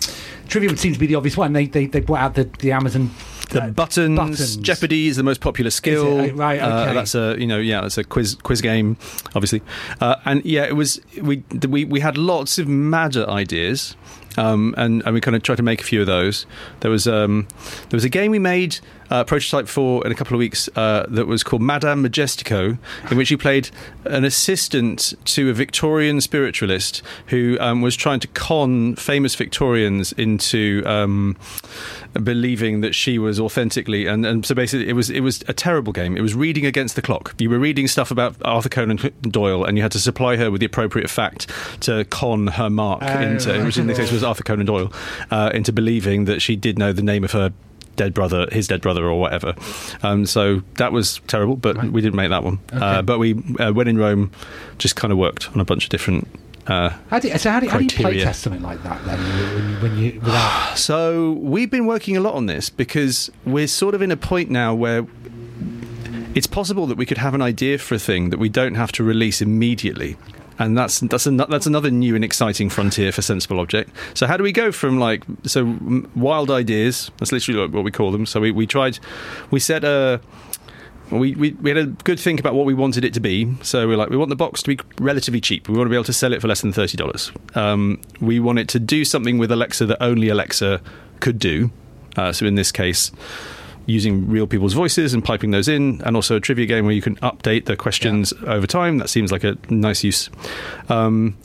trivia would seem to be the obvious one. They they, they brought out the, the Amazon uh, the buttons, buttons. Jeopardy is the most popular skill. Is it? Right, okay. Uh, that's a you know yeah that's a quiz quiz game, obviously. Uh, and yeah, it was we we we had lots of madder ideas, um, and and we kind of tried to make a few of those. There was um there was a game we made. Uh, prototype for in a couple of weeks uh, that was called Madame Majestico, in which you played an assistant to a Victorian spiritualist who um, was trying to con famous Victorians into um, believing that she was authentically and, and so basically it was it was a terrible game. It was reading against the clock. You were reading stuff about Arthur Conan Doyle and you had to supply her with the appropriate fact to con her mark oh, into right. which in this case was Arthur Conan Doyle uh, into believing that she did know the name of her dead brother, his dead brother or whatever. Um, so that was terrible, but right. we didn't make that one. Okay. Uh, but we, uh, when in Rome, just kind of worked on a bunch of different uh, how do, So how do, how do you play test something like that then? When you, when you, without... So we've been working a lot on this because we're sort of in a point now where it's possible that we could have an idea for a thing that we don't have to release immediately. And that's that's an, that's another new and exciting frontier for Sensible Object. So how do we go from like so wild ideas? That's literally what we call them. So we, we tried, we set a we, we we had a good think about what we wanted it to be. So we're like we want the box to be relatively cheap. We want to be able to sell it for less than thirty dollars. Um, we want it to do something with Alexa that only Alexa could do. Uh, so in this case, using real people's voices and piping those in, and also a trivia game where you can update the questions yeah. over time. That seems like a nice use. Um,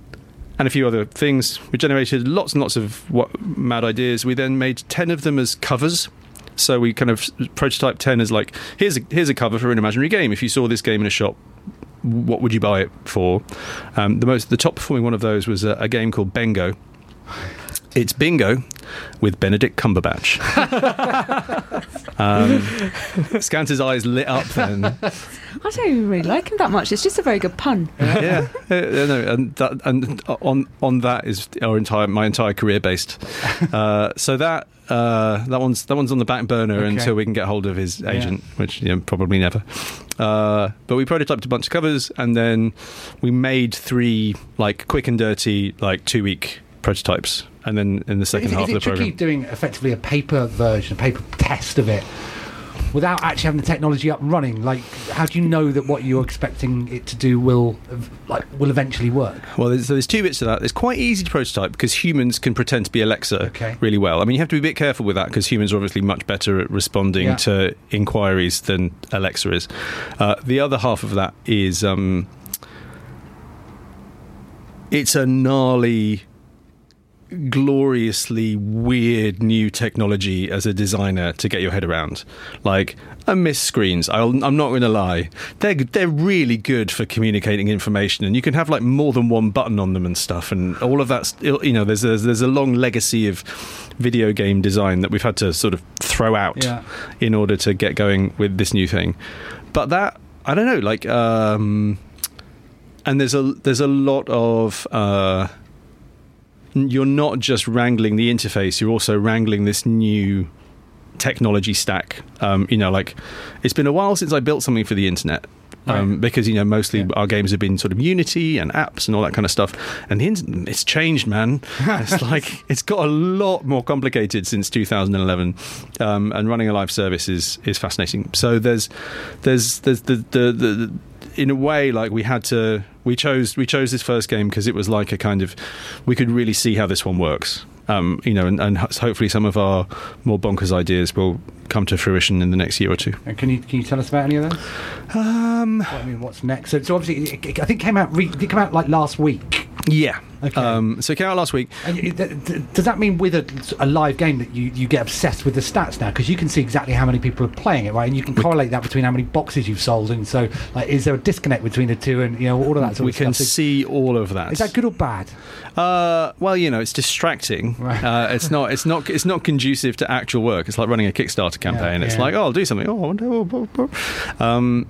and a few other things. We generated lots and lots of what, mad ideas. We then made ten of them as covers. So we kind of prototyped ten as like, here's a, here's a cover for an imaginary game. If you saw this game in a shop, what would you buy it for? Um, the most, the top performing one of those was a, a game called Bingo. It's Bingo with Benedict Cumberbatch. um, Scanter's eyes lit up then. I don't really like him that much. It's just a very good pun. Yeah, yeah no, and, that, and on on that is our entire my entire career based. Uh, so that uh, that one's that one's on the back burner okay. until we can get hold of his agent, yeah. which you know, probably never. Uh, but we prototyped a bunch of covers and then we made three like quick and dirty like two week prototypes. And then in the second half of the program, is it tricky doing effectively a paper version, a paper test of it, without actually having the technology up running? Like, how do you know that what you're expecting it to do will, like, will eventually work? Well, there's, so there's two bits to that. It's quite easy to prototype because humans can pretend to be Alexa okay. really well. I mean, you have to be a bit careful with that because humans are obviously much better at responding yeah. to inquiries than Alexa is. Uh, the other half of that is, um, it's a gnarly gloriously weird new technology as a designer to get your head around. Like, I miss screens. I'll, I'm not going to lie. They're they're really good for communicating information, and you can have like more than one button on them and stuff, and all of that. You know, there's a, there's a long legacy of video game design that we've had to sort of throw out yeah. in order to get going with this new thing. But that, I don't know, like, um, and there's a there's a lot of. Uh, You're not just wrangling the interface, you're also wrangling this new technology stack. Um, you know, like, it's been a while since I built something for the internet um, right. because, you know, mostly yeah. our games have been sort of Unity and apps and all that kind of stuff. And the internet, it's changed, man. It's like, it's got a lot more complicated since two thousand eleven. Um, and running a live service is, is fascinating. So there's, there's, there's the, the, the, the in a way, like, we had to we chose we chose this first game because it was like a kind of, we could really see how this one works, um you know, and, and hopefully some of our more bonkers ideas will come to fruition in the next year or two. And can you can you tell us about any of those? um well, I mean, what's next? So, so obviously it, it, I think it came out re- it came out like last week. Yeah. Okay. Um, so it came out last week. Does that mean with a, a live game that you, you get obsessed with the stats now? Because you can see exactly how many people are playing it, right? And you can correlate that between how many boxes you've sold. And so, like, is there a disconnect between the two and, you know, all of that sort we of stuff? We can see all of that. Is that good or bad? Uh, well, you know, it's distracting. Right. Uh, it's not It's not. It's not conducive to actual work. It's like running a Kickstarter campaign. Yeah, it's yeah. like, oh, I'll do something. Oh, oh, oh, oh. Um,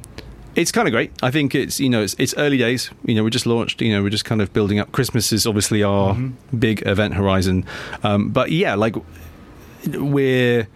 It's kind of great. I think it's, you know, it's, it's early days. You know, we just launched, you know, we're just kind of building up. Christmas is obviously our mm-hmm. big event horizon. Um, but yeah, like, we're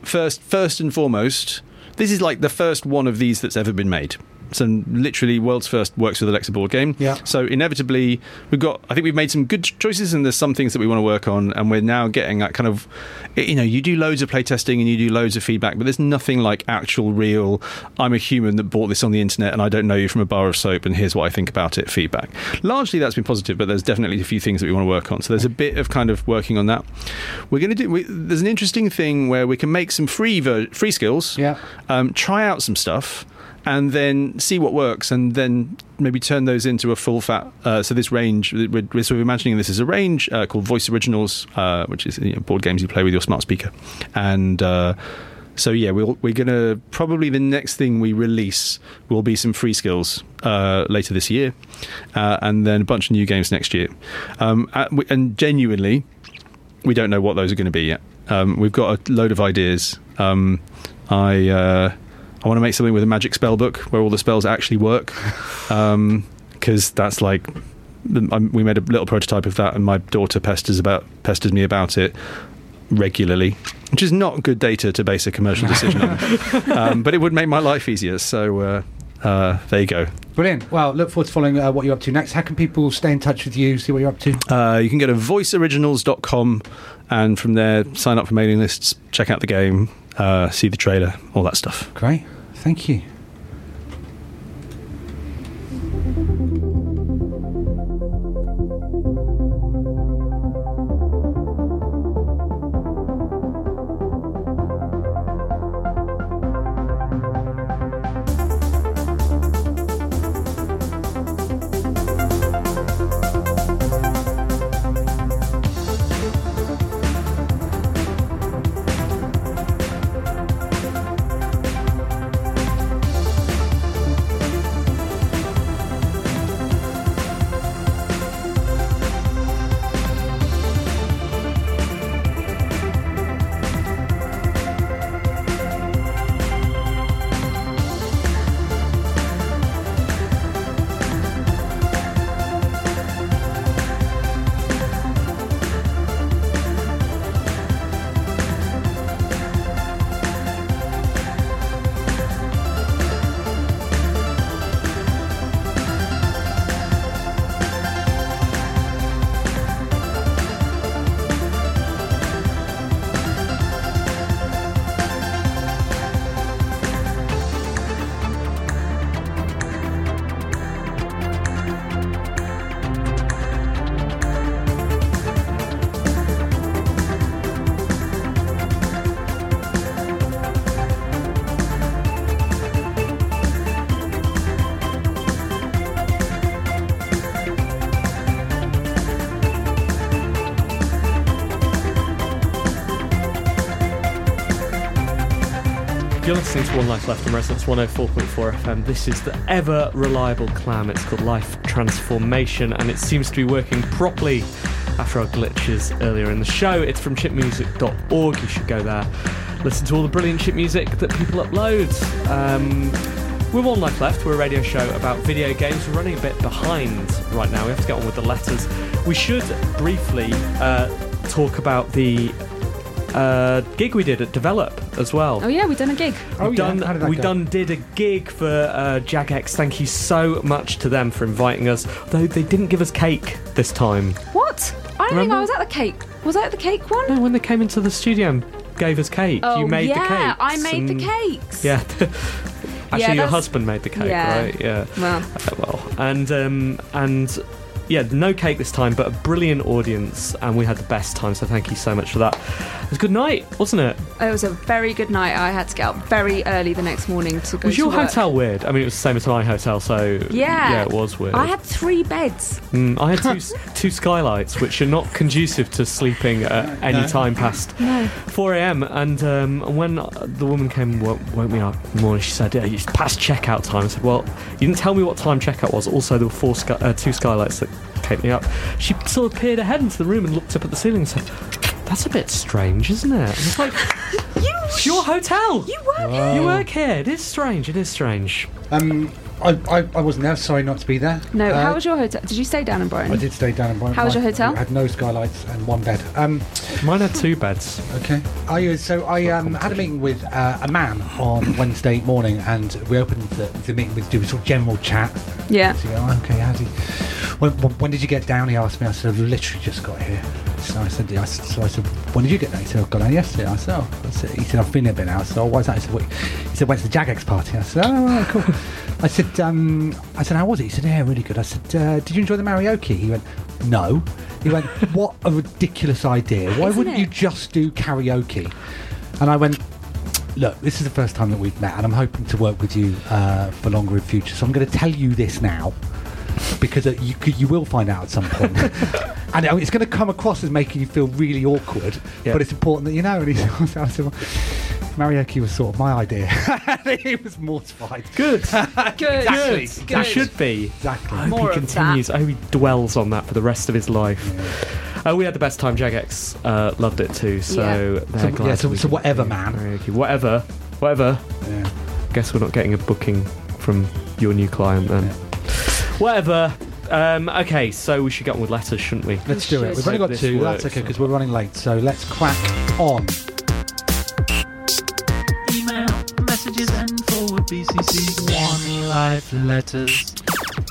first, first and foremost, this is like the first one of these that's ever been made. So literally world's first works with Alexa board game. Yeah. So inevitably we've got, I think we've made some good choices, and there's some things that we want to work on, and we're now getting that kind of, you know, you do loads of play testing and you do loads of feedback, but there's nothing like actual real, I'm a human that bought this on the internet and I don't know you from a bar of soap and here's what I think about it feedback. Largely that's been positive, but there's definitely a few things that we want to work on. So there's a bit of kind of working on that. We're going to do, we, there's an interesting thing where we can make some free ver- free skills, yeah. um, try out some stuff, and then see what works, and then maybe turn those into a full fat. Uh, so this range, we're, we're sort of imagining this is a range uh, called Voice Originals, uh, which is, you know, board games you play with your smart speaker. And uh, so, yeah, we'll, we're going to, probably the next thing we release will be some free skills uh, later this year, uh, and then a bunch of new games next year. Um, and genuinely, we don't know what those are going to be yet. Um, we've got a load of ideas. Um, I... Uh, I want to make something with a magic spell book where all the spells actually work, because um, that's like, I'm, we made a little prototype of that, and my daughter pesters about pesters me about it regularly, which is not good data to base a commercial decision on. Um, but it would make my life easier, so uh, uh, there you go. Brilliant. Well, look forward to following uh, what you're up to next. How can people stay in touch with you, see what you're up to? Uh, you can go to voice originals dot com, and from there, sign up for mailing lists, check out the game, uh, see the trailer, all that stuff. Great. Thank you. You're listening to One Life Left on Resonance one oh four point four F M. This is the ever-reliable clam. It's called Life Transformation, and it seems to be working properly after our glitches earlier in the show. It's from chip music dot org. You should go there. Listen to all the brilliant chip music that people upload. Um, we're One Life Left. We're a radio show about video games. We're running a bit behind right now. We have to get on with the letters. We should briefly uh, talk about the... Uh, gig we did at Develop as well. Oh yeah, we done a gig. Oh we done, yeah, how did that we go? done did a gig for uh, Jagex. Thank you so much to them for inviting us. Though they didn't give us cake this time. What? I don't Remember? think I was at the cake. Was I at the cake one? No, when they came into the studio, and gave us cake. Oh, you made yeah, the cakes. I made the cakes. Yeah. Actually, yeah, your husband made the cake, yeah. right? Yeah. Well, uh, well, and um, and. Yeah, no cake this time, but a brilliant audience, and we had the best time, so thank you so much for that. It was a good night, wasn't it? It was a very good night. I had to get up very early the next morning to go to work. Was your hotel weird? I mean, it was the same as my hotel, so yeah, yeah it was weird. I had three beds. Mm, I had two two skylights, which are not conducive to sleeping at any no. time past no. four a.m, and um, when the woman came and woke me up in the morning, she said, yeah, it's past checkout time. I said, well, you didn't tell me what time checkout was. Also, there were four sky- uh, two skylights that take me up. She sort of peered ahead into the room and looked up at the ceiling and said, that's a bit strange, isn't it? And it's like, you, it's your hotel. You work Whoa. here. You work here. It is strange. It is strange. Um, I, I, I wasn't there. Sorry not to be there. No, uh, how was your hotel? Did you stay down in Brighton? I did stay down in Brighton. How was your hotel? I had no skylights and one bed. Um, Mine had two beds. Okay. I, so I um, had a meeting with uh, a man on Wednesday morning, and we opened the, the meeting with doing sort of general chat. Yeah. So, oh, okay, how's he... When, when did you get down? He asked me. I said, I've literally just got here. So I said, I, so I said, when did you get down? He said, I've got down yesterday. I said, oh. I said, he said, I've been here a bit now. I said, oh, why's that? He said, what? He said, went to the Jagex party. I said, oh, right, cool. I said, um, I said, how was it? He said, yeah, really good. I said, uh, did you enjoy the karaoke? He went, no. He went, what a ridiculous idea. Why Isn't wouldn't it? you just do karaoke? And I went, look, this is the first time that we've met, and I'm hoping to work with you uh, for longer in future. So I'm going to tell you this now, because uh, you you will find out at some point. And it's going to come across as making you feel really awkward, yeah. but it's important that you know. And he said, I said, well, karaoke was sort of my idea. He was mortified. Good. Good. Exactly. Good. That should be. Exactly. I hope More he continues. I hope he dwells on that for the rest of his life. Yeah. Uh, we had the best time. Jagex uh, loved it too. So, yeah. so, glad yeah, so, so whatever, man. Karaoke. Whatever. Whatever. Yeah. Guess we're not getting a booking from your new client then. Yeah. Whatever. Um, okay, so we should get on with letters, shouldn't we? Let's do it. We've only got two. That's okay, because we're running late. So let's crack on. Email, messages, and forward B C C. One Life Letters.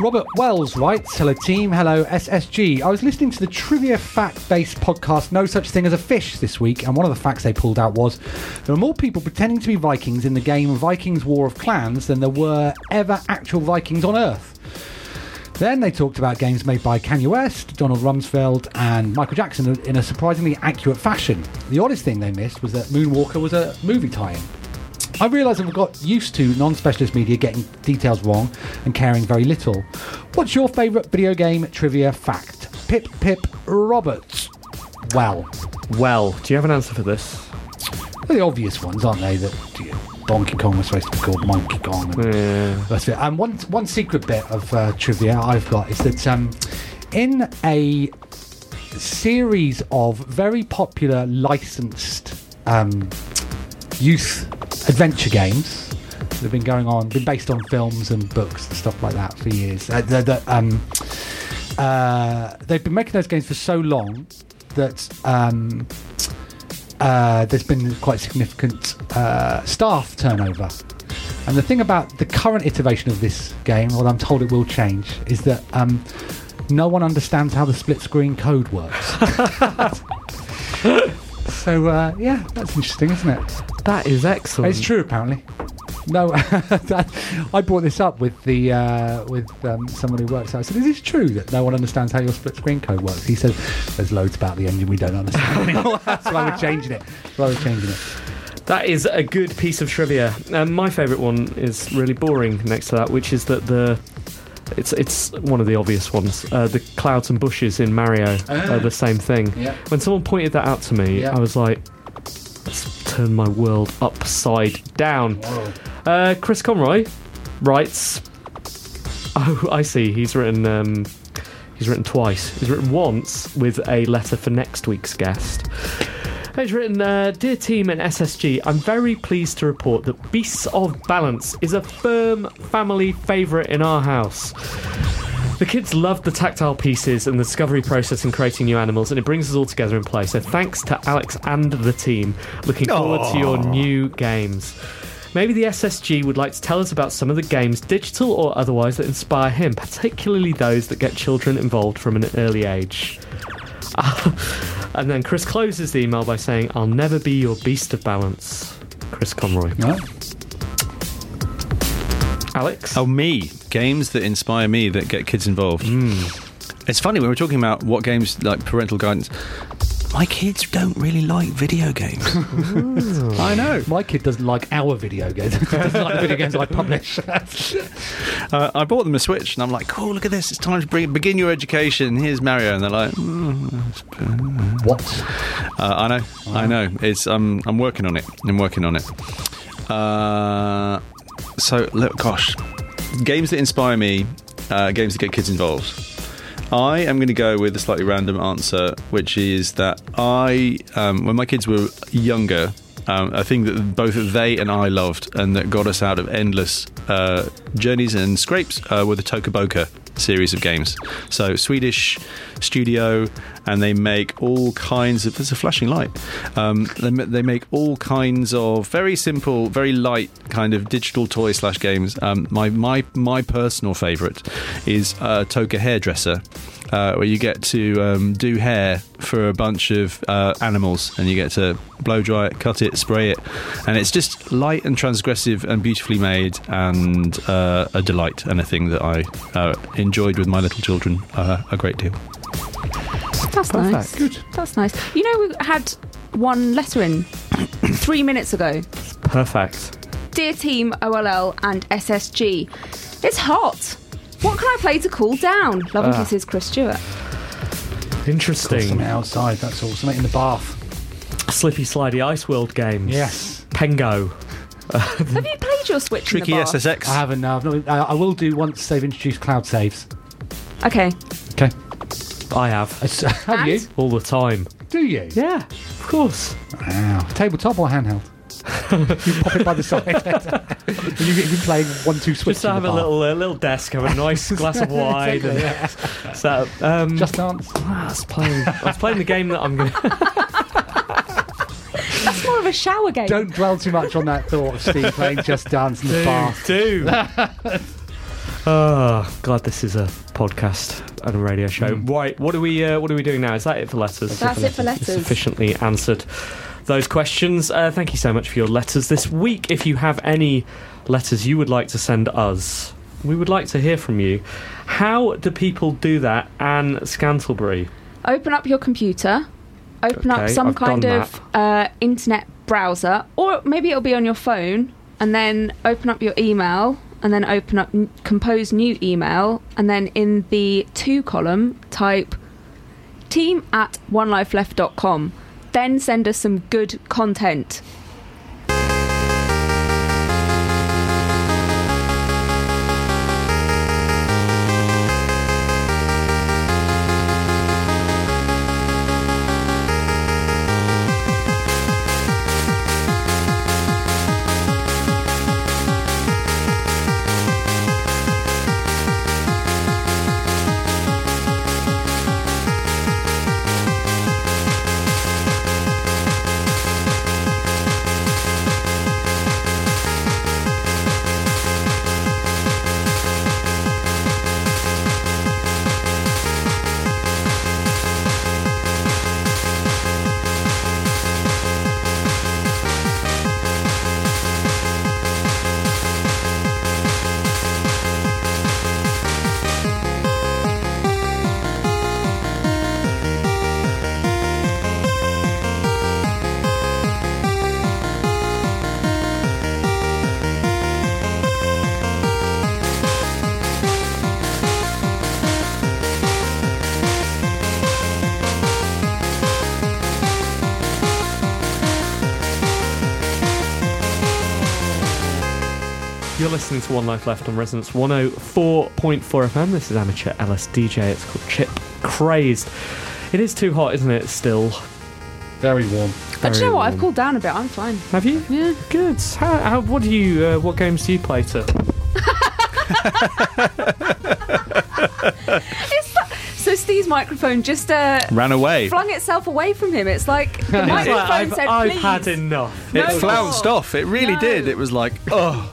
Robert Wells writes, hello team, hello S S G. I was listening to the trivia fact-based podcast No Such Thing as a Fish this week, and one of the facts they pulled out was there are more people pretending to be Vikings in the game Vikings War of Clans than there were ever actual Vikings on Earth. Then they talked about games made by Kanye West, Donald Rumsfeld and Michael Jackson in a surprisingly accurate fashion. The oddest thing they missed was that Moonwalker was a movie tie-in. I realise I've got used to non-specialist media getting details wrong and caring very little. What's your favourite video game trivia fact? Pip Pip Roberts. Well. Well, do you have an answer for this? They're the obvious ones, aren't they? That Donkey Kong was supposed to be called Monkey Kong. And yeah. That's it. And one one secret bit of uh, trivia I've got is that um, in a series of very popular licensed um, youth adventure games that have been going on, been based on films and books and stuff like that for years. Uh, the, the, um, uh, they've been making those games for so long that. Um, Uh, there's been quite significant uh, staff turnover, and the thing about the current iteration of this game, although I'm told it will change, is that um, no one understands how the split screen code works. So uh, yeah, that's interesting, isn't it? That is excellent. It's true, apparently. No, that, I brought this up with the uh, with um, someone who works out. I said, is this true that no one understands how your split screen code works? He said, there's loads about the engine we don't understand anymore. That's why we're changing it. That's why we're changing it. That is a good piece of trivia. Um, my favourite one is really boring next to that, which is that the... It's it's one of the obvious ones. Uh, the clouds and bushes in Mario uh, are the same thing. Yeah. When someone pointed that out to me, yeah. I was like... turn my world upside down. Uh, Chris Conroy writes... Oh, I see. He's written... Um, he's written twice. He's written once with a letter for next week's guest. He's written, uh, Dear Team and S S G, I'm very pleased to report that Beasts of Balance is a firm family favourite in our house. The kids loved the tactile pieces and the discovery process in creating new animals, and it brings us all together in play. So thanks to Alex and the team. Looking forward Aww. to your new games. Maybe the S S G would like to tell us about some of the games, digital or otherwise, that inspire him, particularly those that get children involved from an early age. Uh, and then Chris closes the email by saying, I'll never be your Beast of Balance. Chris Conroy. No. Alex? Oh, me. Games that inspire me, that get kids involved. Mm. It's funny, when we're talking about what games, like parental guidance... My kids don't really like video games. I know. My kid doesn't like our video games. He doesn't like the video games I publish. uh, I bought them a Switch, and I'm like, cool, look at this. It's time to bring, begin your education. Here's Mario. And they're like... Mm. What? Uh, I know. Oh. I know. It's um, I'm working on it. I'm working on it. Uh, so, look, gosh. Games that inspire me, uh, games that get kids involved. I am going to go with a slightly random answer, which is that I, um, when my kids were younger, um, a thing that both they and I loved and that got us out of endless uh, journeys and scrapes uh, were the Tokaboka series of games. So Swedish studio, and they make all kinds of... There's a flashing light. Um, they, they make all kinds of very simple, very light kind of digital toy slash games. Um, my, my, my personal favourite is uh, Toka Hairdresser. Uh, where you get to um, do hair for a bunch of uh, animals, and you get to blow dry it, cut it, spray it, and it's just light and transgressive and beautifully made, and uh, a delight, and a thing that I uh, enjoyed with my little children uh, a great deal. That's Perfect. nice. Good. That's nice. You know, we had one letter in three minutes ago. Perfect. Dear Team O L L and S S G, it's hot. What can I play to cool down? Love and uh, kisses, Chris Stewart. Interesting. Cool, something outside, that's all. Something in the bath. Slippy Slidey Ice World games. Yes. Pengo. Have you played your Switch Tricky in the bath? S S X. I haven't, no. I've not, I, I will do once they've introduced cloud saves. Okay. Okay. I have. Have and? you? All the time. Do you? Yeah, of course. Wow. Tabletop or handheld? You pop it by the side. you, you've been playing one, two switches. Just have a little, uh, little desk, have a nice glass of wine. Exactly, and, yeah. so, um, Just Dance. I was playing. I was playing the game that I'm going. That's more of a shower game. Don't dwell too much on that thought of Steve playing Just Dance in the bath. Do. Oh, God, this is a podcast and a radio show. Mm. Right, what are we? Uh, what are we doing now? Is that it for letters? That's it for letters. Sufficiently answered those questions. Uh, thank you so much for your letters this week. If you have any letters you would like to send us, we would like to hear from you. How do people do that, Anne Scantlebury? Open up your computer, open okay, up some I've kind of uh, internet browser, or maybe it'll be on your phone, and then open up your email, and then open up n- compose new email, and then in the to column type team at one life left dot com. Then send us some good content. You're listening to One Life Left on Resonance one oh four point four F M. This is Amateur L S D J. It's called Chip Crazed. It is too hot, isn't it? Still very warm. But you know what? I've cooled down a bit. I'm fine. Have you? Yeah. Good. How? how what do you? Uh, what games do you play to? It's not, so Steve's microphone just uh, ran away, flung itself away from him. It's like the microphone like, I've, said, I've had enough. It no flounced more. off. It really no. did. It was like, oh.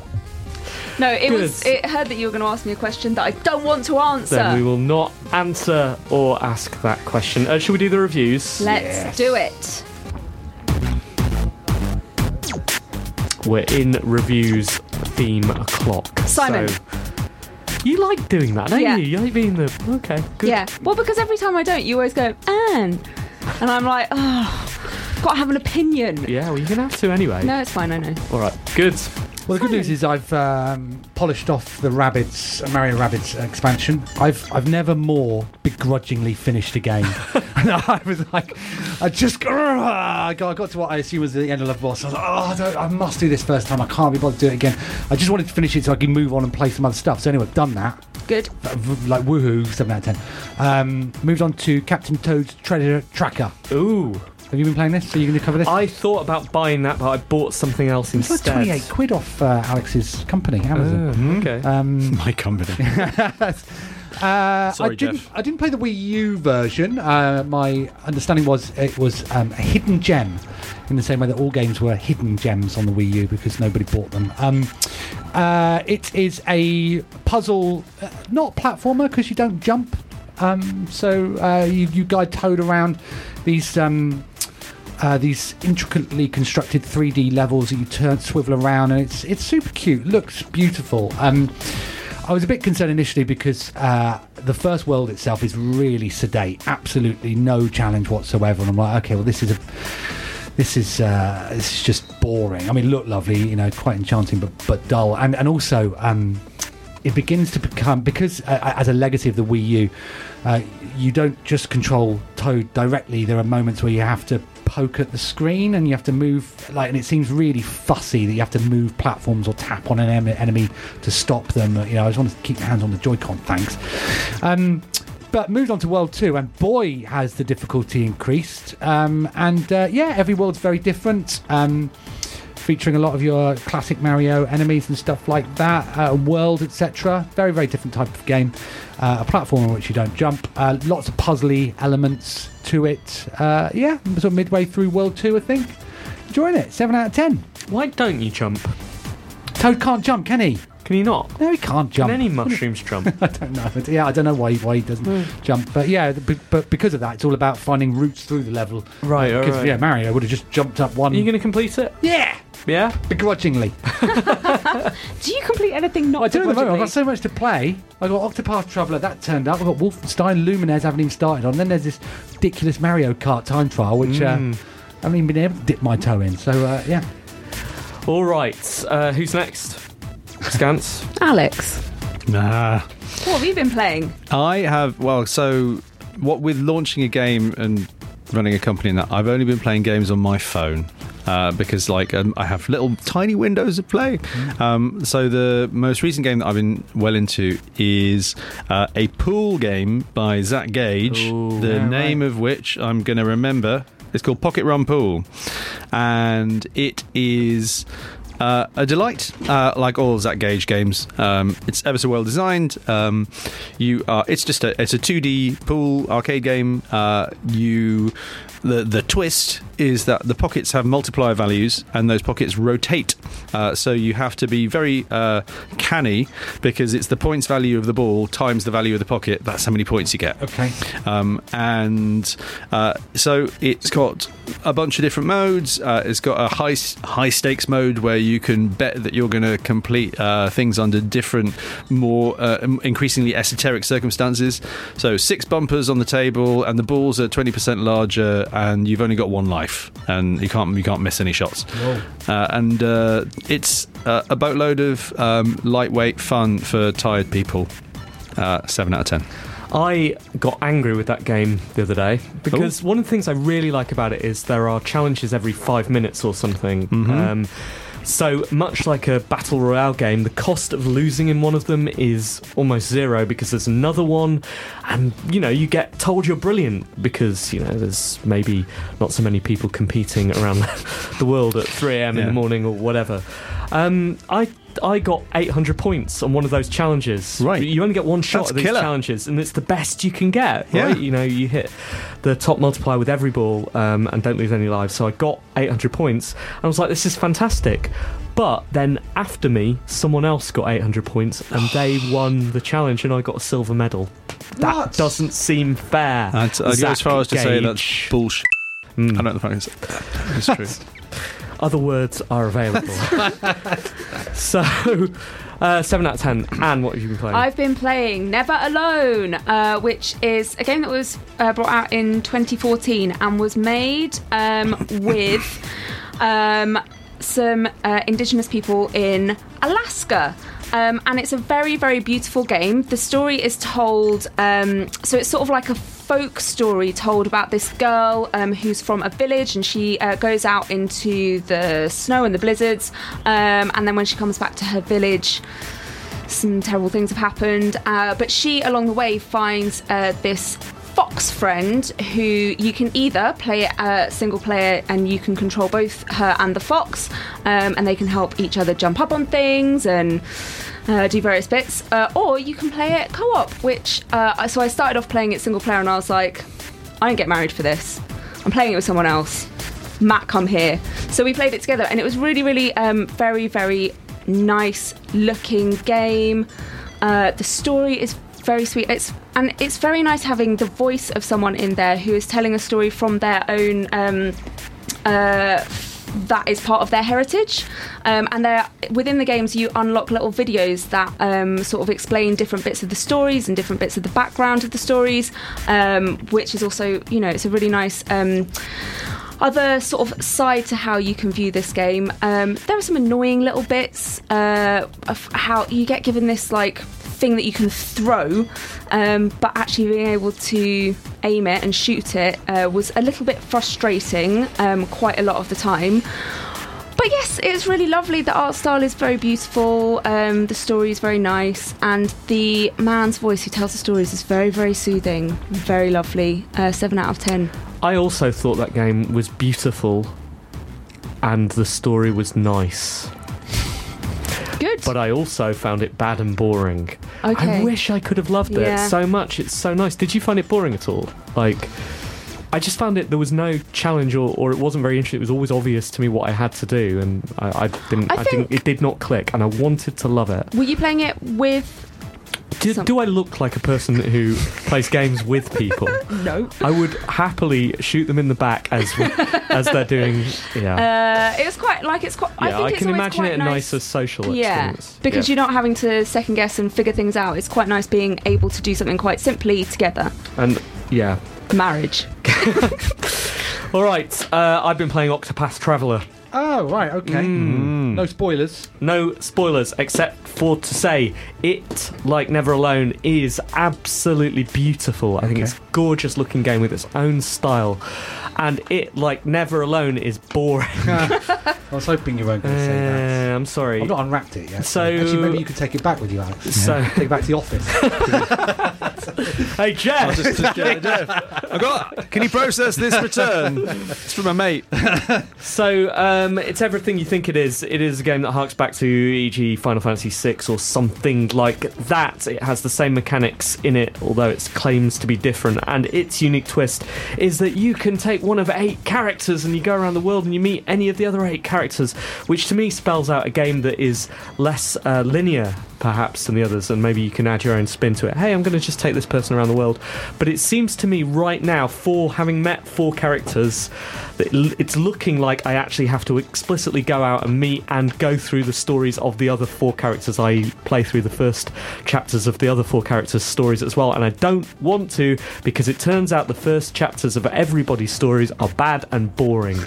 No, it Good. was. It heard that you were going to ask me a question that I don't want to answer. Then we will not answer or ask that question. Uh, shall we do the reviews? Let's yes. do it. We're in reviews theme o'clock. Simon. So you like doing that, don't yeah. you? You like being the... Okay, good. Yeah, well, because every time I don't, you always go, Anne. And I'm like, oh, I've got to have an opinion. Yeah, well, you're going to have to anyway. No, it's fine, I know. All right, good. Well, the good news is I've um, polished off the Rabbids, uh, Mario Rabbids expansion. I've I've never more begrudgingly finished a game. And I was like, I just, uh, I got, I got to what I assume was the end of Love Boss. I was like, oh, I, don't, I must do this first time. I can't be bothered to do it again. I just wanted to finish it so I could move on and play some other stuff. So anyway, I've done that. Good. Like, woohoo, seven out of ten. Um, moved on to Captain Toad's Treasure Tracker. Ooh. Have you been playing this? Are you going to cover this? I thought about buying that, but I bought something else instead. It's twenty-eight quid off uh, Alex's company, Amazon. Oh, okay. Um, My company. uh, Sorry, I didn't, Jeff. I didn't play the Wii U version. Uh, my understanding was it was um, a hidden gem, in the same way that all games were hidden gems on the Wii U because nobody bought them. Um, uh, it is a puzzle, uh, not platformer because you don't jump. Um, so uh, you, you guide Toad around these... Um, Uh, these intricately constructed three D levels that you turn, swivel around, and it's it's super cute. Looks beautiful. Um, I was a bit concerned initially because uh, the first world itself is really sedate, absolutely no challenge whatsoever. And I'm like, okay, well this is a this is uh, this is just boring. I mean, look lovely, you know, quite enchanting, but but dull. And and also um, it begins to become because uh, as a legacy of the Wii U, uh, you don't just control Toad directly. There are moments where you have to poke at the screen and you have to move like and it seems really fussy that you have to move platforms or tap on an em- enemy to stop them. You know, I just want to keep my hands on the Joy-Con, thanks. Um but moved on to world two, and boy has the difficulty increased. Um and uh, yeah, every world's very different, um featuring a lot of your classic Mario enemies and stuff like that, uh, world, etc. Very, very different type of game. Uh, a platform in which you don't jump, uh, lots of puzzly elements to it. Uh, yeah, sort of midway through World two, I think. Enjoying it. seven out of ten. Why don't you jump? Toad can't jump, can he? Can he not? No, he can't jump. Can any mushrooms jump? I don't know. Yeah, I don't know why, why he doesn't mm. jump. But yeah, b- but because of that, it's all about finding routes through the level. Right, all Because, right. yeah, Mario would have just jumped up one. Are you going to complete it? Yeah! Yeah? Begrudgingly. Do you complete anything not I do at the moment. I've got so much to play. I've got Octopath Traveller, that turned up. I've got Wolfenstein, Luminaires, haven't even started on. Then there's this ridiculous Mario Kart time trial, which mm. uh, I haven't even been able to dip my toe in. So, uh, yeah. All right. Uh, who's next? Scants? Alex. Nah. What have you been playing? I have, well, so what with launching a game and running a company and that, I've only been playing games on my phone. Uh, because like um, I have little tiny windows of play. Um, so the most recent game that I've been well into is uh, a pool game by Zach Gage, Ooh, the yeah, name right. of which I'm going to remember. It's called Pocket Run Pool, and it is uh, a delight, uh, like all Zach Gage games. Um, it's ever so well designed. Um, you are. It's just a. It's a two D pool arcade game. Uh, you. The the twist is that the pockets have multiplier values and those pockets rotate. Uh, so you have to be very uh, canny because it's the points value of the ball times the value of the pocket. That's how many points you get. Okay. Um, and uh, so it's got a bunch of different modes. Uh, it's got a high high stakes mode where you can bet that you're going to complete uh, things under different, more uh, increasingly esoteric circumstances. So six bumpers on the table and the balls are twenty percent larger. And you've only got one life, and you can't you can't miss any shots. Uh, and uh, it's uh, a boatload of um, lightweight fun for tired people. Uh, seven out of ten. I got angry with that game the other day because Ooh. one of the things I really like about it is there are challenges every five minutes or something. Mm-hmm. Um, So much like a battle royale game, the cost of losing in one of them is almost zero because there's another one, and you know, you get told you're brilliant because, you know, there's maybe not so many people competing around the world at three a.m. yeah. in the morning or whatever. Um, I I got eight hundred points on one of those challenges. Right. You only get one shot That's at these killer. challenges, and it's the best you can get, right? Yeah. You know, you hit the top multiplier with every ball um, and don't lose any lives. So I got eight hundred points, and I was like, this is fantastic. But then after me, someone else got eight hundred points, and they won the challenge, and I got a silver medal. That what? doesn't seem fair. I'll go as far as to Gage. say that's bullshit. Mm. I don't know the fuck it's true. Other words are available. So, uh, seven out of ten. Anne, what have you been playing? I've been playing Never Alone, uh, which is a game that was uh, brought out in twenty fourteen and was made um, with um, some uh, Indigenous people in Alaska. Um, and it's a very, very beautiful game. The story is told... Um, so it's sort of like a folk story told about this girl um, who's from a village, and she uh, goes out into the snow and the blizzards, um, and then when she comes back to her village, some terrible things have happened, uh, but she along the way finds uh, this fox friend who you can either play uh, single player and you can control both her and the fox, um, and they can help each other jump up on things and Uh, do various bits, uh, or you can play it co-op, which uh, so I started off playing it single player and I was like, I don't get married for this, I'm playing it with someone else, Matt, come here. So we played it together, and it was really really um, very very nice looking game. Uh, the story is very sweet. It's and it's very nice having the voice of someone in there who is telling a story from their own um, uh, that is part of their heritage, um, and they're within the games you unlock little videos that um, sort of explain different bits of the stories and different bits of the background of the stories, um, which is also, you know, it's a really nice um, other sort of side to how you can view this game. Um, there are some annoying little bits uh, of how you get given this like thing that you can throw, um, but actually being able to aim it and shoot it uh, was a little bit frustrating um, quite a lot of the time. But yes, it's really lovely. The art style is very beautiful, um, the story is very nice, and the man's voice who tells the stories is very, very soothing, very lovely. Uh, seven out of ten. I also thought that game was beautiful and the story was nice. Good. But I also found it bad and boring. Okay. I wish I could have loved it yeah. so much. It's so nice. Did you find it boring at all? Like, I just found it, there was no challenge, or, or it wasn't very interesting. It was always obvious to me what I had to do, and I, I didn't. I, I think, didn't. It did not click, and I wanted to love it. Were you playing it with? Do, do I look like a person who plays games with people? No. I would happily shoot them in the back as we, as they're doing. Yeah. Uh, it was quite like it's quite. Yeah, I, think I it's can imagine it a nice, nicer social experience. Yeah, because yeah. you're not having to second guess and figure things out. It's quite nice being able to do something quite simply together. And yeah. Marriage. All right. Uh, I've been playing Octopath Traveler. Oh, right, okay. Mm. No spoilers. No spoilers, except for to say it, like Never Alone, is absolutely beautiful. I okay. think it's a gorgeous looking game with its own style. And it, like Never Alone, is boring. I was hoping you weren't going to say that. Uh, I'm sorry. I've not unwrapped it yet. So, actually, maybe you could take it back with you, Alex. So, take it back to the office. Hey, Jeff! Just, just get Jeff. I got. Can you process this return? It's from a mate. So, um, it's everything you think it is. It is a game that harks back to, for example, Final Fantasy six or something like that. It has the same mechanics in it, although it claims to be different. And its unique twist is that you can take one of eight characters and you go around the world and you meet any of the other eight characters, which to me spells out a game that is less uh, linear perhaps than the others, and maybe you can add your own spin to it. Hey, I'm going to just take this person around the world. But it seems to me right now, for having met four characters, that it's looking like I actually have to explicitly go out and meet and go through the stories of the other four characters. I play through the first chapters of the other four characters' stories as well, and I don't want to, because it turns out the first chapters of everybody's stories are bad and boring.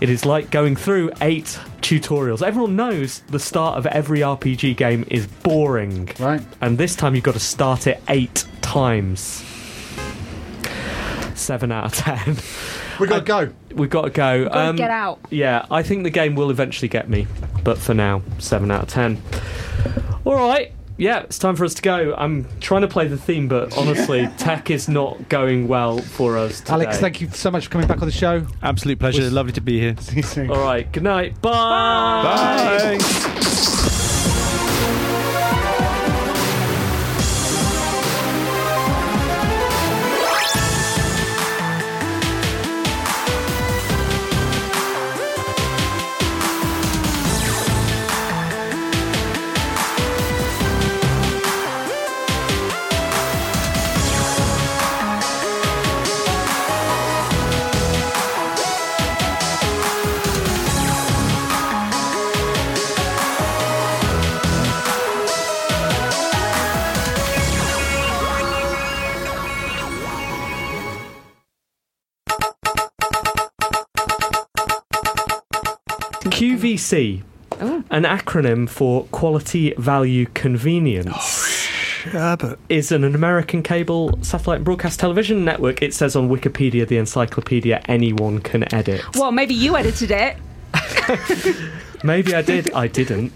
It is like going through eight tutorials. Everyone knows the start of every R P G game is boring. Right. And this time you've got to start it eight times. seven out of ten. We've got to go. We've got to go. Um, get out. Yeah, I think the game will eventually get me, but for now, seven out of ten. All right. Yeah, it's time for us to go. I'm trying to play the theme, but honestly, tech is not going well for us today. Alex, thank you so much for coming back on the show. Absolute pleasure. We're... Lovely to be here. See you soon. All right. Good night. Bye. Bye. Bye. Q V C, oh. an acronym for Quality Value Convenience, oh, yeah, but... is an American cable satellite and broadcast television network. It says on Wikipedia, the encyclopedia, anyone can edit. Well, maybe you edited it. Maybe I did. I didn't.